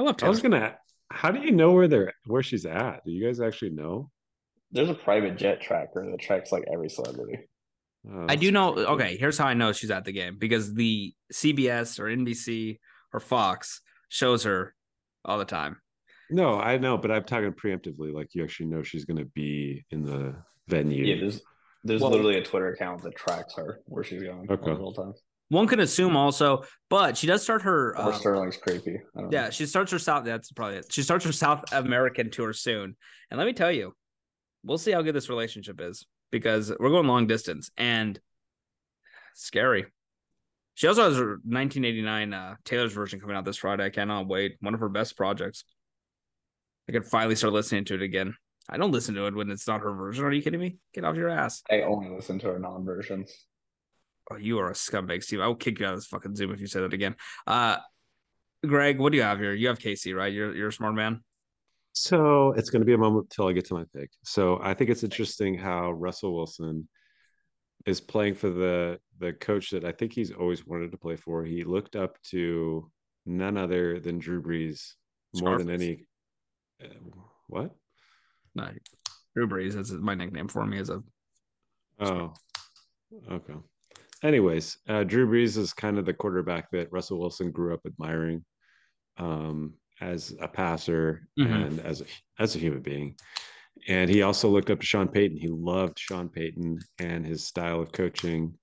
love Taylor. How do you know where she's at? Do you guys actually know? There's a private jet tracker that tracks like every celebrity. I do know. Okay, here's how I know she's at the game, because the CBS or NBC or Fox shows her all the time. No, I know, but I'm talking preemptively. Like, you actually know she's going to be in the venue. Yeah, there's literally a Twitter account that tracks her where she's going all the time. One can assume also, but she does start her. Her Sterling's creepy. I don't know. She starts her South. That's probably it. She starts her South American tour soon, and let me tell you, we'll see how good this relationship is, because we're going long distance and scary. She also has her 1989 Taylor's version coming out this Friday. I cannot wait. One of her best projects. I could finally start listening to it again. I don't listen to it when it's not her version. Are you kidding me? Get off your ass. I only listen to her non-versions. Oh, you are a scumbag, Steve. I will kick you out of this fucking Zoom if you say that again. Greg, what do you have here? You have Casey, right? You're a smart man. So it's going to be a moment till I get to my pick. So I think it's interesting how Russell Wilson is playing for the coach that I think he's always wanted to play for. He looked up to none other than Drew Brees more than any. What? No, Drew Brees. That's my nickname for me. Oh, okay. Anyways, Drew Brees is kind of the quarterback that Russell Wilson grew up admiring, as a passer and as a human being. And he also looked up to Sean Payton. He loved Sean Payton and his style of coaching,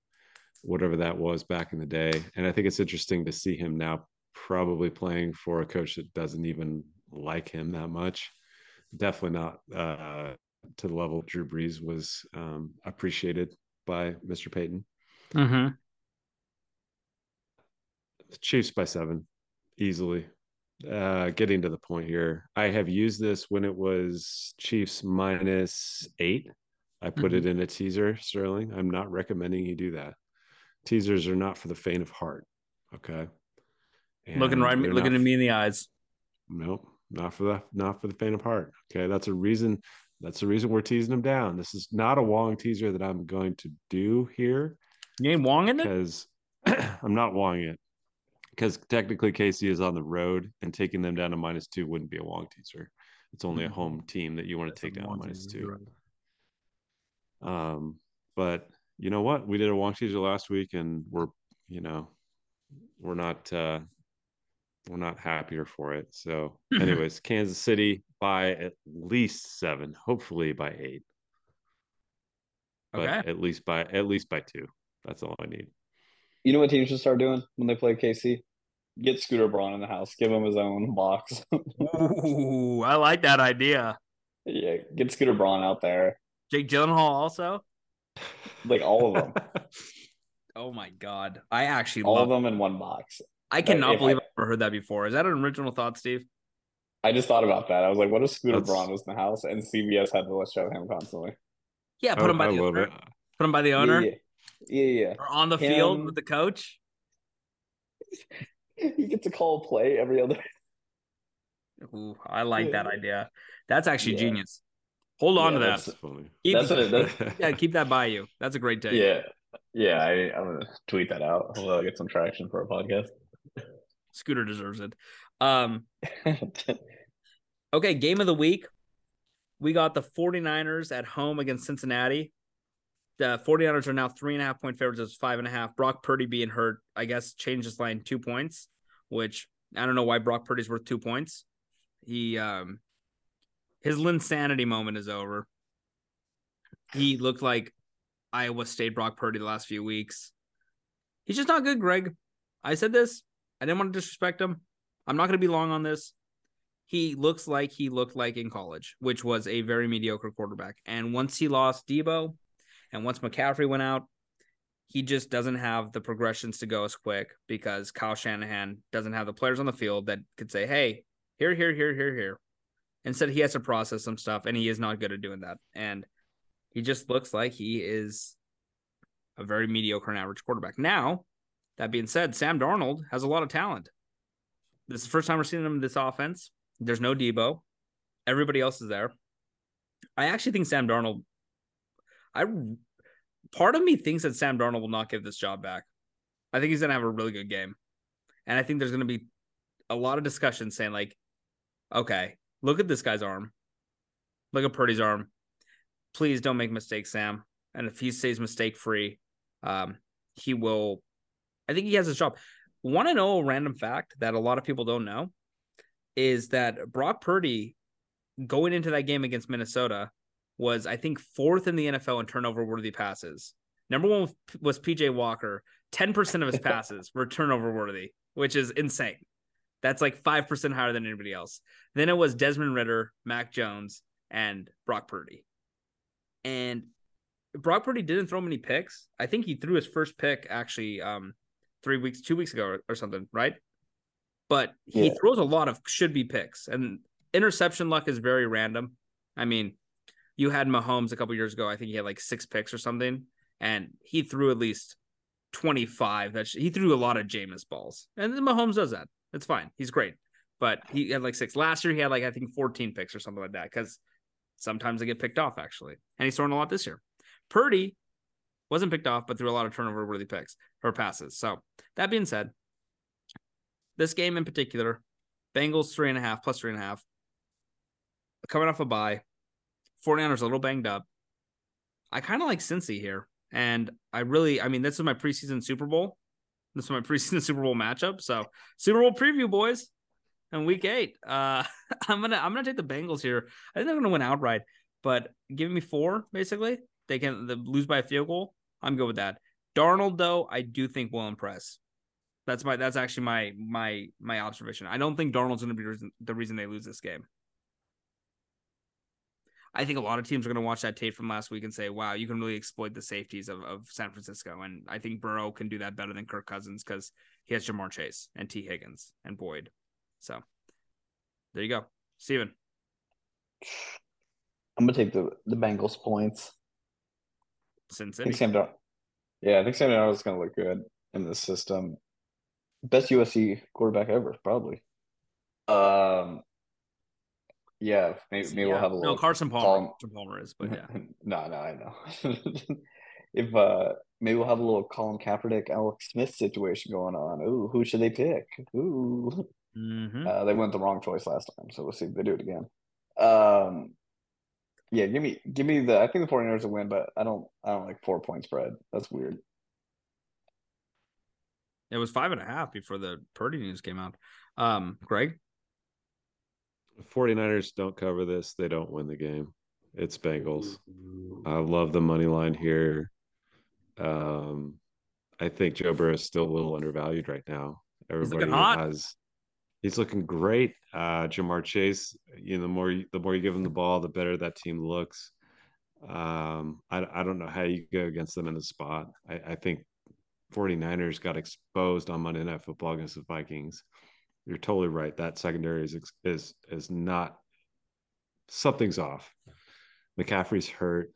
whatever that was back in the day. And I think it's interesting to see him now probably playing for a coach that doesn't even like him that much. Definitely not to the level Drew Brees was appreciated by Mr. Payton. The Chiefs by 7, easily. Getting to the point here, I have used this when it was Chiefs -8. I put it in a teaser, Sterling. I'm not recommending you do that. Teasers are not for the faint of heart. Okay. And looking at me in the eyes. Nope. Not for the faint of heart. Okay, that's a reason. That's the reason we're teasing them down. This is not a Wong teaser that I'm going to do here. You ain't Wong in it? Because I'm not Wong it. Because technically Casey is on the road, and taking them down to -2 wouldn't be a Wong teaser. It's only a home team that you want to take down to -2. Right. But you know what? We did a Wong teaser last week, and we're not happier for it. So anyways, Kansas City by at least 7, hopefully by 8. But at least by 2. That's all I need. You know what teams should start doing when they play KC? Get Scooter Braun in the house. Give him his own box. Ooh, I like that idea. Yeah, get Scooter Braun out there. Jake Gyllenhaal also? Like, all of them. Oh, my God. I actually love all of them in one box. I cannot believe I've never heard that before. Is that an original thought, Steve? I just thought about that. I was like, what if Scooter Braun was in the house and CBS had to let's show him constantly? Yeah, put him by the owner. Yeah. Or on the field with the coach. You get to call play every other. Ooh, I like that idea. That's actually genius. Hold on to that. Keep that by you. That's a great day. Yeah. I'm gonna tweet that out. Hopefully I'll get some traction for a podcast. Scooter deserves it. Okay, game of the week. We got the 49ers at home against Cincinnati. The 49ers are now 3.5-point favorites. It's 5.5. Brock Purdy being hurt, I guess, changed his line 2 points, which I don't know why Brock Purdy's worth 2 points. He his Linsanity moment is over. He looked like Iowa State Brock Purdy the last few weeks. He's just not good, Greg. I said this. I didn't want to disrespect him. I'm not going to be long on this. He looks like he looked like in college, which was a very mediocre quarterback. And once he lost Debo and once McCaffrey went out, He just doesn't have the progressions to go as quick because Kyle Shanahan doesn't have the players on the field that could say, hey, here. Instead, he has to process some stuff, and he is not good at doing that. And he just looks like he is a very mediocre and average quarterback. Now, that being said, Sam Darnold has a lot of talent. This is the first time we're seeing him in this offense. There's no Debo. Everybody else is there. I actually think Sam Darnold... Part of me thinks that Sam Darnold will not give this job back. I think he's going to have a really good game. And I think there's going to be a lot of discussion saying, like, okay, look at this guy's arm. Look at Purdy's arm. Please don't make mistakes, Sam. And if he stays mistake-free, he will... I think he has his job. Want to know a random fact that a lot of people don't know is that Brock Purdy, going into that game against Minnesota, was, I think, fourth in the NFL in turnover-worthy passes. Number one was PJ Walker. 10% of his passes were turnover-worthy, which is insane. That's like 5% higher than anybody else. Then it was Desmond Ridder, Mac Jones, and Brock Purdy. And Brock Purdy didn't throw many picks. I think he threw his first pick, actually, 2 weeks ago or something, right? But he throws a lot of should-be picks. And interception luck is very random. I mean, you had Mahomes a couple years ago. I think he had like 6 picks or something. And he threw at least 25. He threw a lot of Jameis balls. And then Mahomes does that. It's fine. He's great. But he had like 6. Last year, he had like, I think, 14 picks or something like that. Because sometimes they get picked off, actually. And he's throwing a lot this year. Purdy wasn't picked off, but threw a lot of turnover-worthy picks or passes. So that being said, this game in particular, Bengals 3.5 plus 3.5. Coming off a bye, 49ers a little banged up. I kind of like Cincy here. And this is my preseason Super Bowl. This is my preseason Super Bowl matchup. So Super Bowl preview, boys, in week 8. I'm gonna take the Bengals here. I think they're gonna win outright, but give me 4, basically. They lose by a field goal. I'm good with that. Darnold, though, I do think will impress. That's actually my observation. I don't think Darnold's gonna be the reason they lose this game. I think a lot of teams are going to watch that tape from last week and say, wow, you can really exploit the safeties of San Francisco. And I think Burrow can do that better than Kirk Cousins because he has Ja'Marr Chase and T. Higgins and Boyd. So there you go. Steven. I'm going to take the Bengals points. Cincinnati. I think Sam Darnold is going to look good in this system. Best USC quarterback ever, probably. Yeah, maybe we'll have a little. No, Carson Palmer. Carson Palmer is, but yeah. no, I know. If maybe we'll have a little Colin Kaepernick, Alex Smith situation going on. Ooh, who should they pick? Ooh, they went the wrong choice last time, so we'll see if they do it again. Yeah, give me the. I think the 49ers will win, but I don't like 4-point spread. That's weird. It was 5.5 before the Purdy news came out. Greg. 49ers don't cover this. They don't win the game. It's Bengals. I love the money line here. I think Joe Burrow is still a little undervalued right now. Everybody he's looking great. Ja'Marr Chase, the more you give him the ball, the better that team looks. I don't know how you go against them in the spot. I think 49ers got exposed on Monday Night Football against the Vikings. You're totally right. That secondary is not – something's off. McCaffrey's hurt.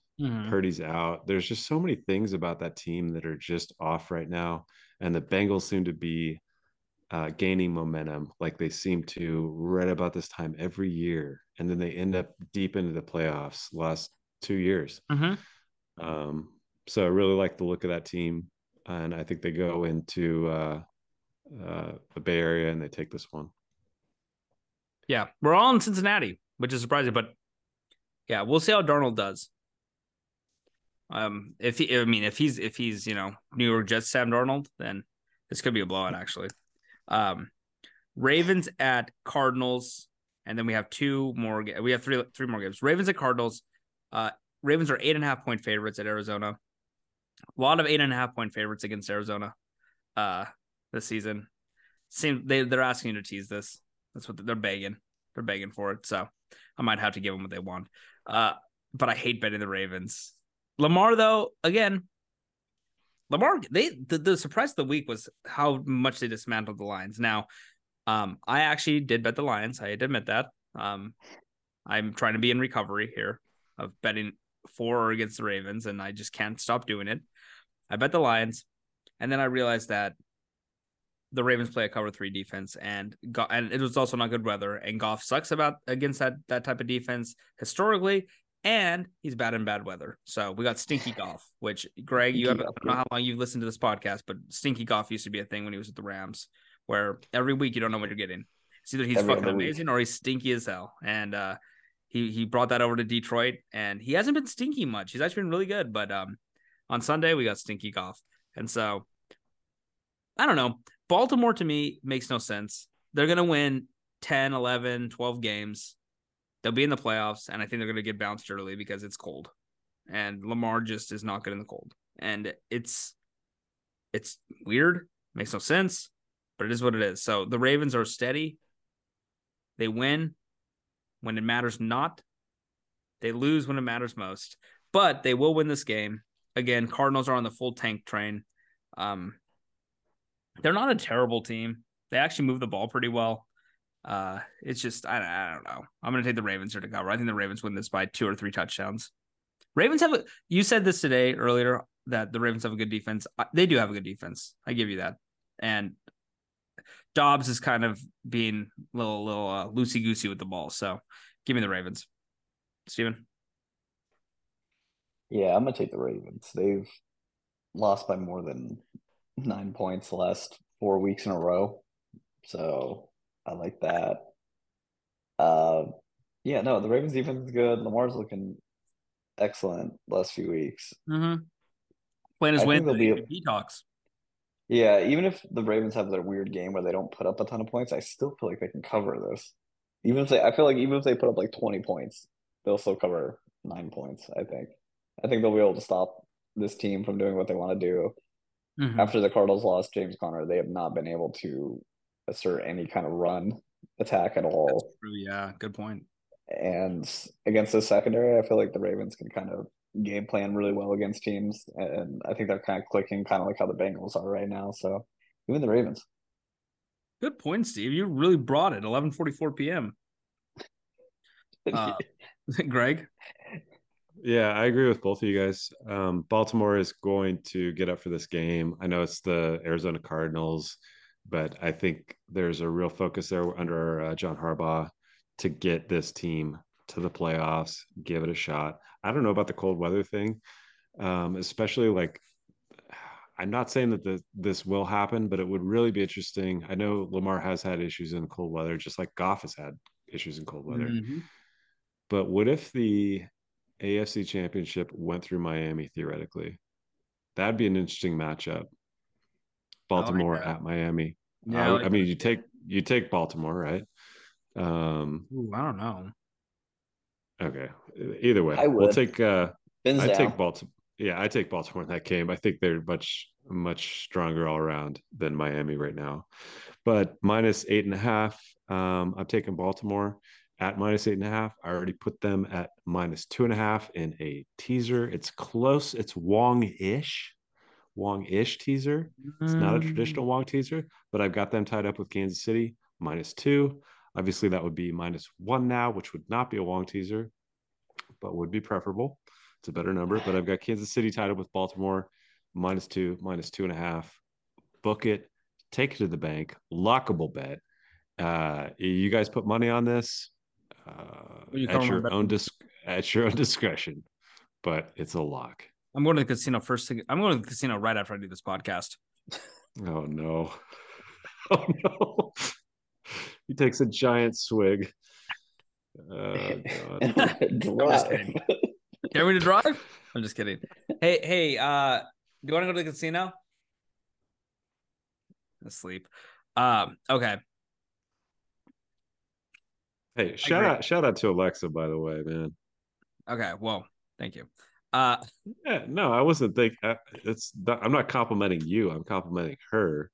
Purdy's out. There's just so many things about that team that are just off right now, and the Bengals seem to be gaining momentum like they seem to right about this time every year, and then they end up deep into the playoffs the last 2 years. So I really like the look of that team, and I think they go into the Bay Area and they take this one. Yeah, we're all in Cincinnati, which is surprising, but yeah, we'll see how Darnold does. If he's New York Jets Sam Darnold, then this could be a blowout actually. Ravens at Cardinals, and then we have three more games. Ravens at Cardinals. Ravens are 8.5 point favorites at Arizona. A lot of 8.5 point favorites against Arizona. This season, they're asking you to tease this. That's what they're begging. They're begging for it. So I might have to give them what they want. But I hate betting the Ravens. Lamar, though, again, Lamar, the surprise of the week was how much they dismantled the Lions. Now, I actually did bet the Lions. I admit that. I'm trying to be in recovery here of betting for or against the Ravens, and I just can't stop doing it. I bet the Lions, and then I realized that the Ravens play a cover 3 defense, and it was also not good weather, and Goff sucks against that type of defense historically, and he's bad in bad weather. So we got stinky Goff, which, Greg, you have, I don't know how long you've listened to this podcast, but stinky Goff used to be a thing when he was at the Rams, where every week you don't know what you're getting. It's either he's fucking amazing or he's stinky as hell. And he brought that over to Detroit, and he hasn't been stinky much. He's actually been really good, but on Sunday we got stinky Goff. And so I don't know. Baltimore to me makes no sense. They're going to win 10, 11, 12 games. They'll be in the playoffs, and I think they're going to get bounced early because it's cold, and Lamar just is not good in the cold. And it's weird, makes no sense, but it is what it is. So the Ravens are steady. They win when it matters not. They lose when it matters most, but they will win this game. Again, Cardinals are on the full tank train. They're not a terrible team. They actually move the ball pretty well. It's just, I don't know. I'm going to take the Ravens here to cover. I think the Ravens win this by 2 or 3 touchdowns. Ravens have you said this today earlier that the Ravens have a good defense. They do have a good defense. I give you that. And Dobbs is kind of being a little loosey goosey with the ball. So give me the Ravens, Steven. Yeah, I'm going to take the Ravens. They've lost by more than 9 points the last 4 weeks in a row. So I like that. Yeah, no, the Ravens defense is good. Lamar's looking excellent the last few weeks. Mm-hmm. Playing his win, he talks. Yeah, even if the Ravens have their weird game where they don't put up a ton of points, I still feel like they can cover this. Even if they put up like 20 points, they'll still cover 9 points, I think. I think they'll be able to stop this team from doing what they want to do. Mm-hmm. After the Cardinals lost James Conner, they have not been able to assert any kind of run attack at all. That's true, yeah, good point. And against the secondary, I feel like the Ravens can kind of game plan really well against teams, and I think they're kind of clicking, kind of like how the Bengals are right now. So even the Ravens. Good point, Steve. You really brought it. 11:44 p.m. Greg. Yeah, I agree with both of you guys. Baltimore is going to get up for this game. I know it's the Arizona Cardinals, but I think there's a real focus there under John Harbaugh to get this team to the playoffs, give it a shot. I don't know about the cold weather thing, especially like I'm not saying that this will happen, but it would really be interesting. I know Lamar has had issues in cold weather, just like Goff has had issues in cold weather. Mm-hmm. But what if the AFC Championship went through Miami theoretically? That'd be an interesting matchup. Baltimore at Miami. Yeah, I mean, you take Baltimore, right? I don't know. Okay. Either way, we'll take. I take Baltimore. Yeah, I take Baltimore in that game. I think they're much stronger all around than Miami right now. But -8.5. I'm taking Baltimore at -8.5. I already put them at -2.5 in a teaser. It's close. It's Wong-ish teaser. It's not a traditional Wong teaser, but I've got them tied up with Kansas City, -2. Obviously, that would be -1 now, which would not be a Wong teaser, but would be preferable. It's a better number, but I've got Kansas City tied up with Baltimore, -2, -2.5. Book it, take it to the bank, lockable bet. You guys put money on this at your own discretion, but it's a lock. I'm going to the casino first thing. I'm going to the casino right after I do this podcast. Oh, no. Oh, no. He takes a giant swig. God. I'm just kidding. Dare we to drive? I'm just kidding. Hey, do you want to go to the casino? Asleep. Okay. Hey, shout out to Alexa, by the way, man. Okay, well, thank you. Yeah, no, I wasn't thinking. I'm not complimenting you. I'm complimenting her,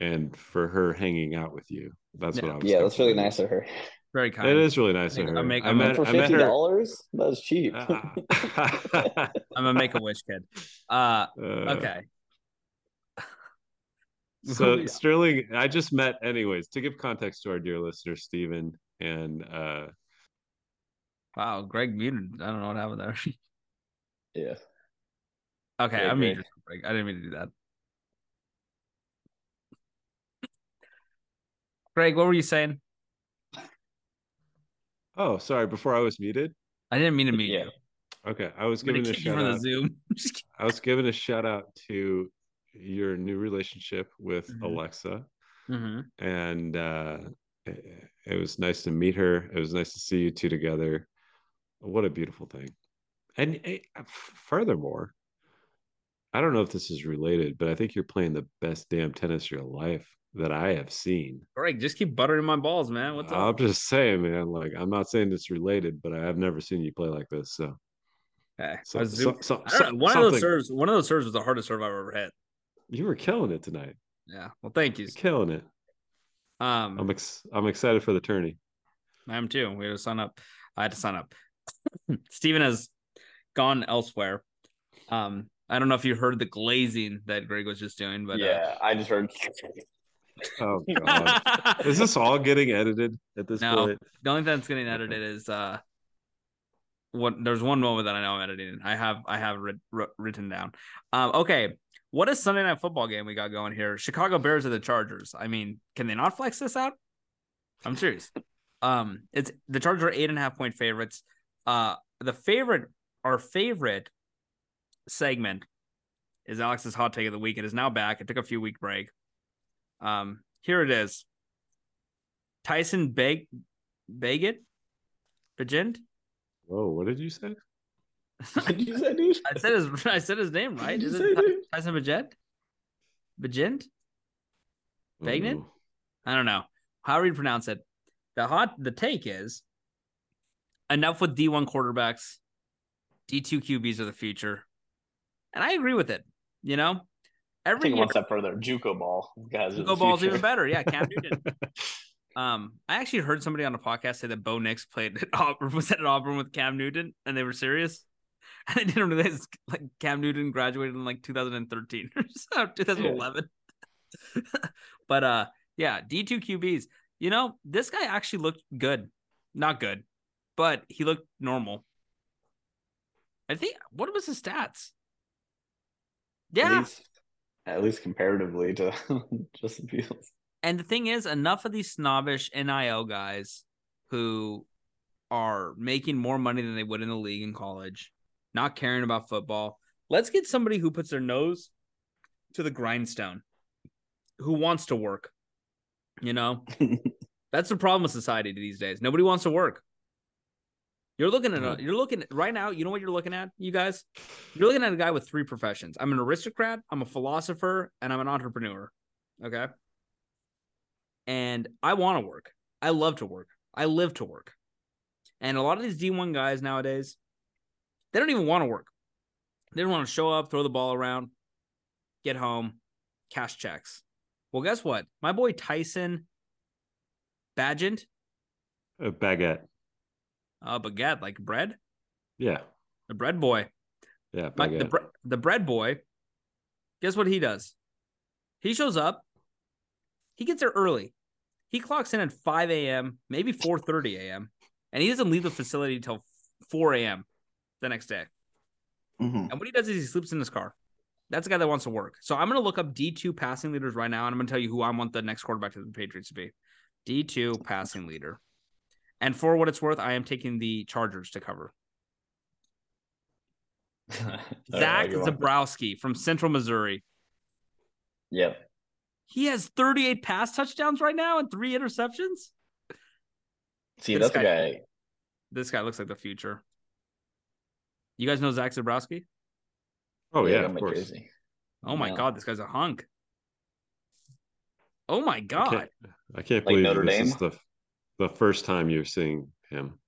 and for her hanging out with you. That's what I was. Yeah, that's really nice of her. Very kind. It is really nice of her. For $50, that was cheap. I'm a Make-A-Wish kid. Okay. So yeah. Sterling, I just met, anyways, to give context to our dear listener, Steven, and wow, Greg muted. I don't know what happened there. Yeah. Okay, yeah, I mean, I didn't mean to do that. Greg, what were you saying? Oh, sorry. Before I was muted. I didn't mean to mute you. Okay, I was giving a shout out. I was giving a shout out to your new relationship with Alexa, and it was nice to meet her. It was nice to see you two together. What a beautiful thing! And furthermore, I don't know if this is related, but I think you're playing the best damn tennis of your life that I have seen. Greg, just keep buttering my balls, man. What's up? I'm just saying, man. Like, I'm not saying it's related, but I have never seen you play like this. So, okay. One of those serves was the hardest serve I've ever had. You were killing it tonight. Yeah. Well, thank you. You're killing it. I'm excited for the tourney. I am too. We had to sign up. I had to sign up. Steven has gone elsewhere. I don't know if you heard the glazing that Greg was just doing, but yeah, I just heard. Oh God! Is this all getting edited at this point? The only thing that's getting edited is there's one moment that I know I'm editing. I have written down. Okay, what a Sunday night football game we got going here. Chicago Bears are the Chargers. I mean, can they not flex this out? I'm serious. It's the Chargers are 8.5 point favorites. Our favorite segment is Alex's hot take of the week. It is now back. It took a few week break. Here it is. Tyson Bagent. Whoa, what did you say? What did you say, dude? I said his name right. Is it Tyson Bagent? Bagent? I don't know. How do you pronounce it? The take is enough with D1 quarterbacks. D2 QBs are the future. And I agree with it. You know? Take it one step further. Juco ball. Juco ball's even better. Yeah, Cam Newton. I actually heard somebody on a podcast say that Bo Nix was at Auburn with Cam Newton, and they were serious. And I didn't realize like Cam Newton graduated in like 2013 or so, 2011. Yeah. But yeah, D2 QBs. You know, this guy actually looked good. Not good, but he looked normal. I think, what was his stats? Yeah. At least comparatively to Justin Fields. And the thing is, enough of these snobbish NIL guys who are making more money than they would in the league in college, not caring about football. Let's get somebody who puts their nose to the grindstone, who wants to work. You know? That's the problem with society these days. Nobody wants to work. Right now, you know what you're looking at, you guys? You're looking at a guy with three professions. I'm an aristocrat, I'm a philosopher, and I'm an entrepreneur, okay? And I want to work. I love to work. I live to work. And a lot of these D1 guys nowadays, they don't even want to work. They don't want to show up, throw the ball around, get home, cash checks. Well, guess what? My boy Tyson Bagent. Baguette, like bread? Yeah. The bread boy. Yeah, baguette. The bread boy, guess what he does? He shows up. He gets there early. He clocks in at 5 a.m., maybe 4:30 a.m., and he doesn't leave the facility until 4 a.m. the next day. Mm-hmm. And what he does is he sleeps in his car. That's a guy that wants to work. So I'm going to look up D2 passing leaders right now, and I'm going to tell you who I want the next quarterback of the Patriots to be. D2 passing leader. And for what it's worth, I am taking the Chargers to cover. Zach Zabrowski from Central Missouri. Yep. He has 38 pass touchdowns right now and 3 interceptions. See, that's the guy. This guy looks like the future. You guys know Zach Zabrowski? Oh, yeah, of course. Crazy. Oh, my God. This guy's a hunk. Oh, my God. I can't believe Notre Dame is the... The first time you're seeing him.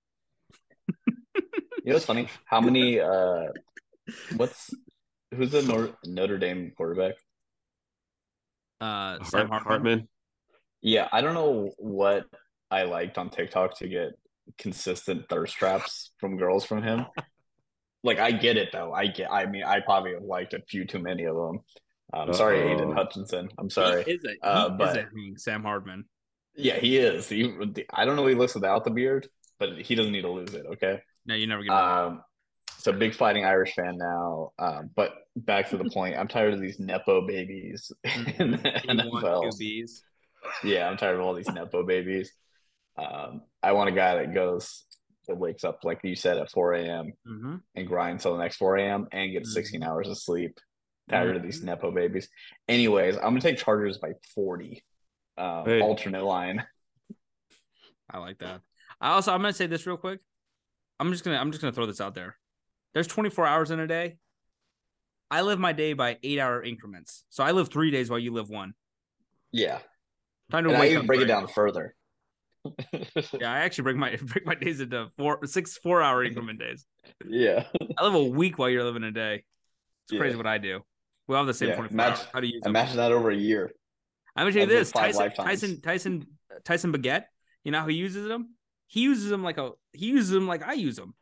You know what's funny? How many who's the Notre Dame quarterback? Sam Hartman. Yeah, I don't know what I liked on TikTok to get consistent thirst traps from girls from him. Like I get it though. I mean I probably have liked a few too many of them. Sorry, Aidan Hutchinson. I'm sorry. He is Sam Hardman. Yeah, he is. I don't know he looks without the beard, but he doesn't need to lose it, okay? No, you never get so big Fighting Irish fan now. But back to the point, I'm tired of these Nepo babies in the NFL. QBs. Yeah, I'm tired of all these Nepo babies. I want a guy that wakes up, like you said, at 4 a.m. Mm-hmm. and grinds till the next 4 a.m. and gets 16 hours of sleep. Tired of these Nepo babies. Anyways, I'm going to take Chargers by 40. Alternate line. I like that. I'm going to say this real quick. I'm just going to throw this out there. There's 24 hours in a day. I live my day by 8-hour increments. So I live 3 days while you live one. Yeah. Time to wake up. I even break it down further. Yeah, I actually break my days into 4-hour increment days. Yeah. I live a week while you're living a day. It's crazy what I do. We all have the same 24 hours. How do you imagine that over a year? I'm going to tell you this. Tyson Baguette, you know how he uses them? He uses them like I use them.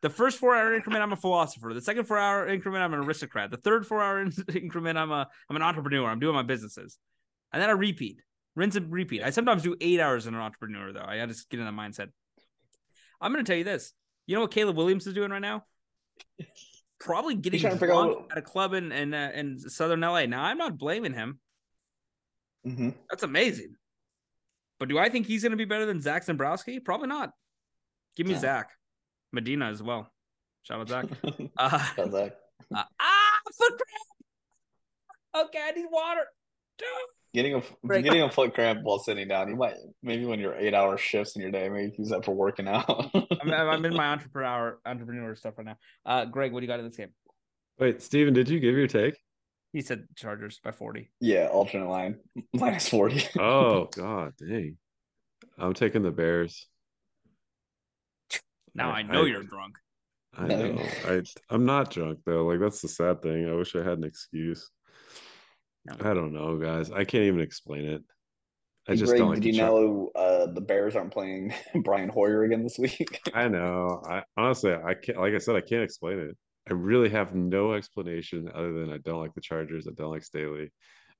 The first 4-hour increment, I'm a philosopher. The second 4-hour increment, I'm an aristocrat. The third 4-hour increment, I'm an entrepreneur. I'm doing my businesses. And then I repeat. Rinse and repeat. I sometimes do 8 hours in an entrepreneur, though. I just get in that mindset. I'm going to tell you this. You know what Caleb Williams is doing right now? Probably getting drunk at a club in Southern LA. Now, I'm not blaming him. Mm-hmm. That's amazing. But do I think he's going to be better than Zach Zembrowski? Probably not. Give me Zach. Medina as well. Shout out Zach. Foot cramp. Okay, I need water. Getting a foot cramp while sitting down. You might maybe when you're 8-hour shifts in your day, maybe use that for working out. I'm in my entrepreneur stuff right now. Greg, what do you got in this game? Wait, Steven, did you give your take? He said Chargers by 40. Yeah, alternate line minus 40. Oh god, dang! I'm taking the Bears. Now I know you're drunk. I know. I'm not drunk though. Like that's the sad thing. I wish I had an excuse. I don't know, guys. I can't even explain it. Greg, did you know the Bears aren't playing Brian Hoyer again this week? I know. I honestly can't. Like I said, I can't explain it. I really have no explanation other than I don't like the Chargers. I don't like Staley,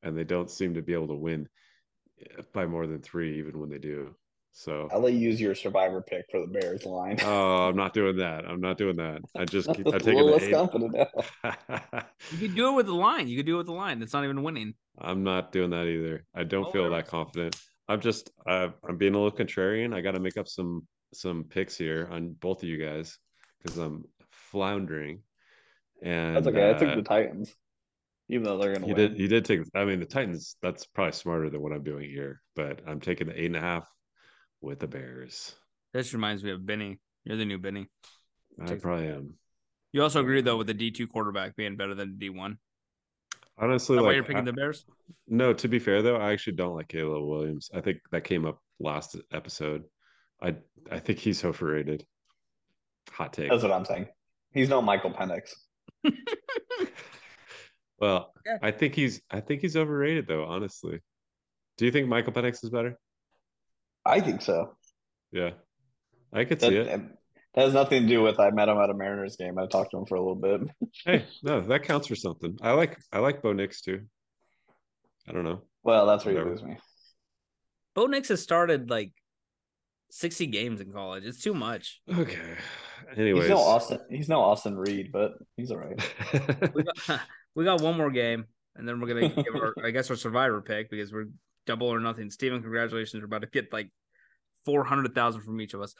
and they don't seem to be able to win by more than 3, even when they do. So I'll let you use your survivor pick for the Bears line. Oh, I'm not doing that. I just keep taking the less confident now. You could do it with the line. It's not even winning. I'm not doing that either. I don't feel that confident. I'm being a little contrarian. I got to make up some picks here on both of you guys because I'm floundering. And that's okay. I took the Titans, even though they're going to win. You did take. I mean, the Titans. That's probably smarter than what I'm doing here. But I'm taking the 8.5. with the Bears. This reminds me of Benny. You're the new Benny. I probably am. You also agree, though, with the D2 quarterback being better than D1? Honestly, is that why you're picking the Bears? No, to be fair, though, I actually don't like Caleb Williams. I think that came up last episode. I think he's overrated. Hot take. That's what I'm saying. He's no Michael Penix. Well, yeah. I think he's overrated, though, honestly. Do you think Michael Penix is better? I think so. Yeah, I could see it. That has nothing to do with I met him at a Mariners game. I talked to him for a little bit. Hey, no, that counts for something. I like Bo Nix too. I don't know. Well, that's where you lose me. Bo Nix has started like 60 games in college. It's too much. Okay. Anyways, he's no Austin Reed, but he's all right. we got one more game, and then we're gonna give our survivor pick because we're double or nothing. Steven, congratulations. We're about to get like 400,000 from each of us.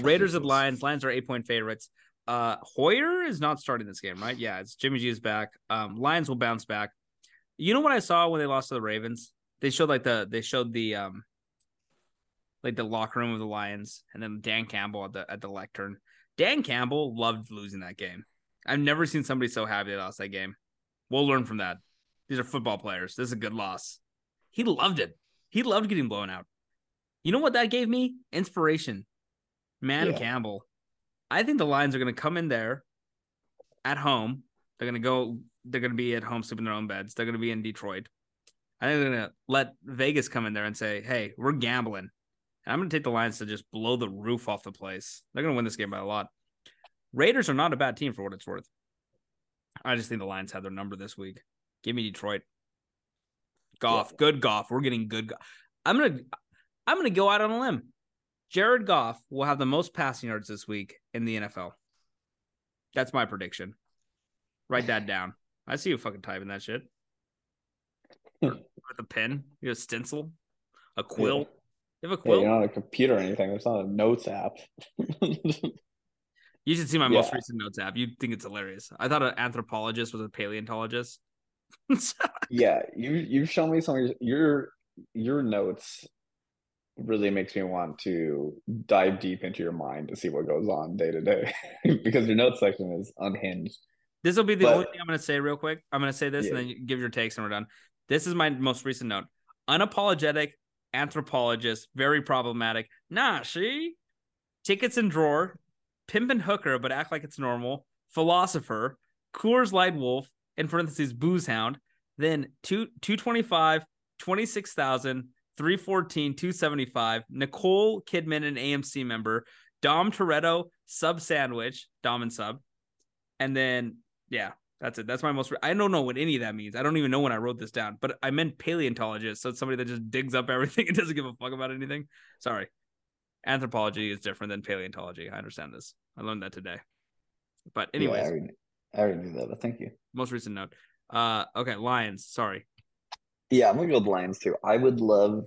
Raiders at Lions. Lions are 8-point favorites. Hoyer is not starting this game, right? Yeah, it's Jimmy G is back. Lions will bounce back. You know what I saw when they lost to the Ravens? They showed the locker room of the Lions, and then Dan Campbell at the lectern. Dan Campbell loved losing that game. I've never seen somebody so happy they lost that game. We'll learn from that. These are football players. This is a good loss. He loved it. He loved getting blown out. You know what that gave me? Inspiration. Campbell. I think the Lions are going to come in there at home. They're going to go. They're going to be at home sleeping in their own beds. They're going to be in Detroit. I think they're going to let Vegas come in there and say, hey, we're gambling. And I'm going to take the Lions to just blow the roof off the place. They're going to win this game by a lot. Raiders are not a bad team for what it's worth. I just think the Lions had their number this week. Give me Detroit. Goff, good Goff. We're getting good Goff. I'm gonna go out on a limb. Jared Goff will have the most passing yards this week in the NFL. That's my prediction. Write that down. I see you fucking typing that shit. With a pen, you have a stencil, a quill. You have a quill. Yeah, you're not on a computer or anything. It's not a notes app. You should see my most recent notes app. You'd think it's hilarious. I thought an anthropologist was a paleontologist. Yeah, you've shown me something. Your notes really makes me want to dive deep into your mind to see what goes on day to day, because your notes section is unhinged. This will be the only thing I'm going to say real quick. I'm going to say this and then you give your takes and we're done. This is my most recent note. Unapologetic anthropologist, very problematic. Nah, she tickets and drawer, pimp and hooker, but act like it's normal. Philosopher, Coors Light Wolf, in parentheses, booze hound. Then 225, 26,000, 314, 275, Nicole Kidman, an AMC member, Dom Toretto, sub sandwich, Dom and sub. And then, yeah, that's it. That's my most, I don't know what any of that means. I don't even know when I wrote this down, but I meant paleontologist. So it's somebody that just digs up everything and doesn't give a fuck about anything. Sorry. Anthropology is different than paleontology. I understand this. I learned that today. But anyways. Yeah, I already knew that, but thank you. Most recent note. Okay, Lions. Sorry. Yeah, I'm going to go with Lions, too. I would love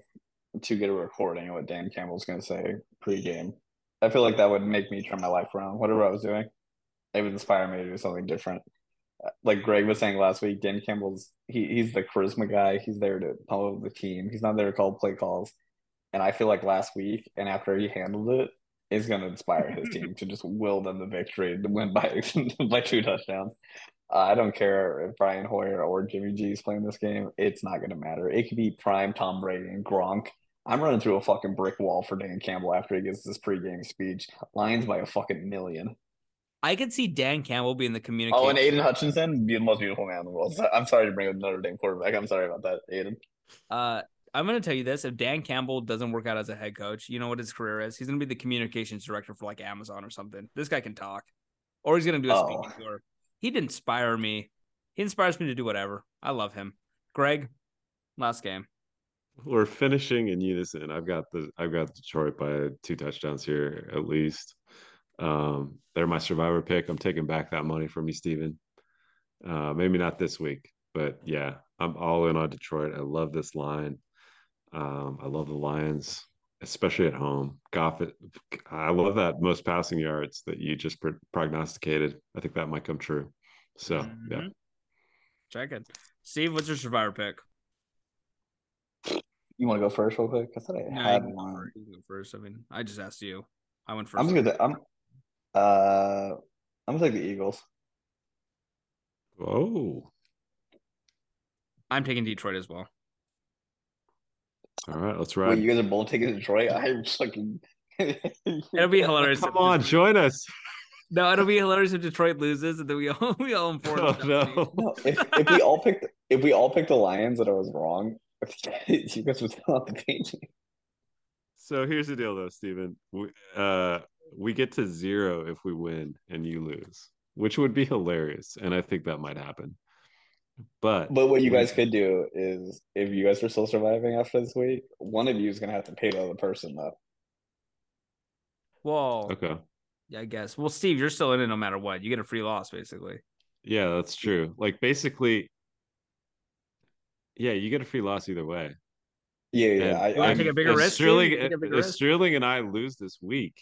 to get a recording of what Dan Campbell's going to say pregame. I feel like that would make me turn my life around. Whatever I was doing, it would inspire me to do something different. Like Greg was saying last week, Dan Campbell's, he's the charisma guy. He's there to pummel the team. He's not there to call play calls. And I feel like last week, and after he handled it, is going to inspire his team to just will them the victory to win by 2 touchdowns. I don't care if Brian Hoyer or Jimmy G is playing this game. It's not going to matter. It could be prime Tom Brady and Gronk. I'm running through a fucking brick wall for Dan Campbell after he gets this pregame speech. Lions by a fucking million. I could see Dan Campbell being the communicator. Oh, and Aidan Hutchinson be the most beautiful man in the world. I'm sorry to bring up Notre Dame quarterback. I'm sorry about that, Aidan. I'm going to tell you this. If Dan Campbell doesn't work out as a head coach, you know what his career is? He's going to be the communications director for like Amazon or something. This guy can talk. Or he's going to do a speaking tour. He'd inspire me. He inspires me to do whatever. I love him. Greg, last game. We're finishing in unison. I've got Detroit by 2 touchdowns here at least. They're my survivor pick. I'm taking back that money from you, Steven. Maybe not this week, but yeah, I'm all in on Detroit. I love this line. I love the Lions, especially at home. Goff, I love that most passing yards that you just prognosticated. I think that might come true. So, yeah. Check it. Steve, what's your survivor pick? You want to go first real quick? I thought I had one. You can go first. I mean, I just asked you. I went first. I'm going to take the Eagles. Oh. I'm taking Detroit as well. All right, let's ride. Wait, you guys are both taking Detroit? I'm fucking... It'll be hilarious. Come on, join us. No, it'll be hilarious if Detroit loses, and then we all inform. Oh, no. If we all picked the Lions and I was wrong, you guys would still have to page. So here's the deal, though, Steven. We get to 0 if we win and you lose, which would be hilarious, and I think that might happen. But what you guys could do is, if you guys are still surviving after this week, one of you is going to have to pay the other person, though. Well, okay. Yeah, I guess. Well, Steve, you're still in it no matter what. You get a free loss, basically. Yeah, that's true. Like, basically, yeah, you get a free loss either way. Yeah. I take a bigger risk. If Sterling and I lose this week,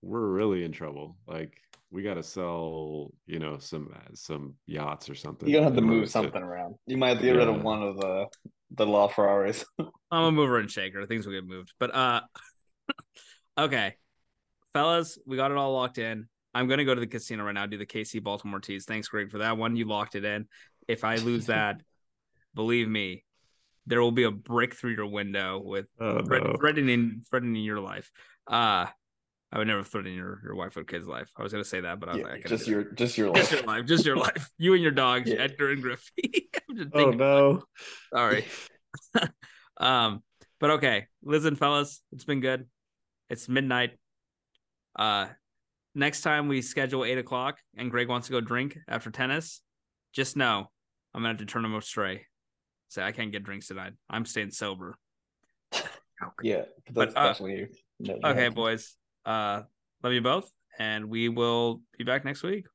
we're really in trouble. Like, we got to sell, some yachts or something. You're going to have to move something around. You might have to get rid of one of the La Ferraris. I'm a mover and shaker. Things will get moved. But, okay. Fellas, we got it all locked in. I'm going to go to the casino right now, do the KC Baltimore tease. Thanks, Greg, for that one. You locked it in. If I lose that, believe me, there will be a brick through your window with threatening your life. I would never threaten your wife or kid's life. I was going to say that, but I was like, just your life. Just your life. You and your dogs, Edgar and Griffey. Oh, no. Sorry. But okay. Listen, fellas, it's been good. It's midnight. Next time we schedule 8 o'clock and Greg wants to go drink after tennis, Just know I'm going to have to turn them astray. Say, I can't get drinks tonight. I'm staying sober. Yeah. That's when you know, okay, boys. Love you both. And we will be back next week.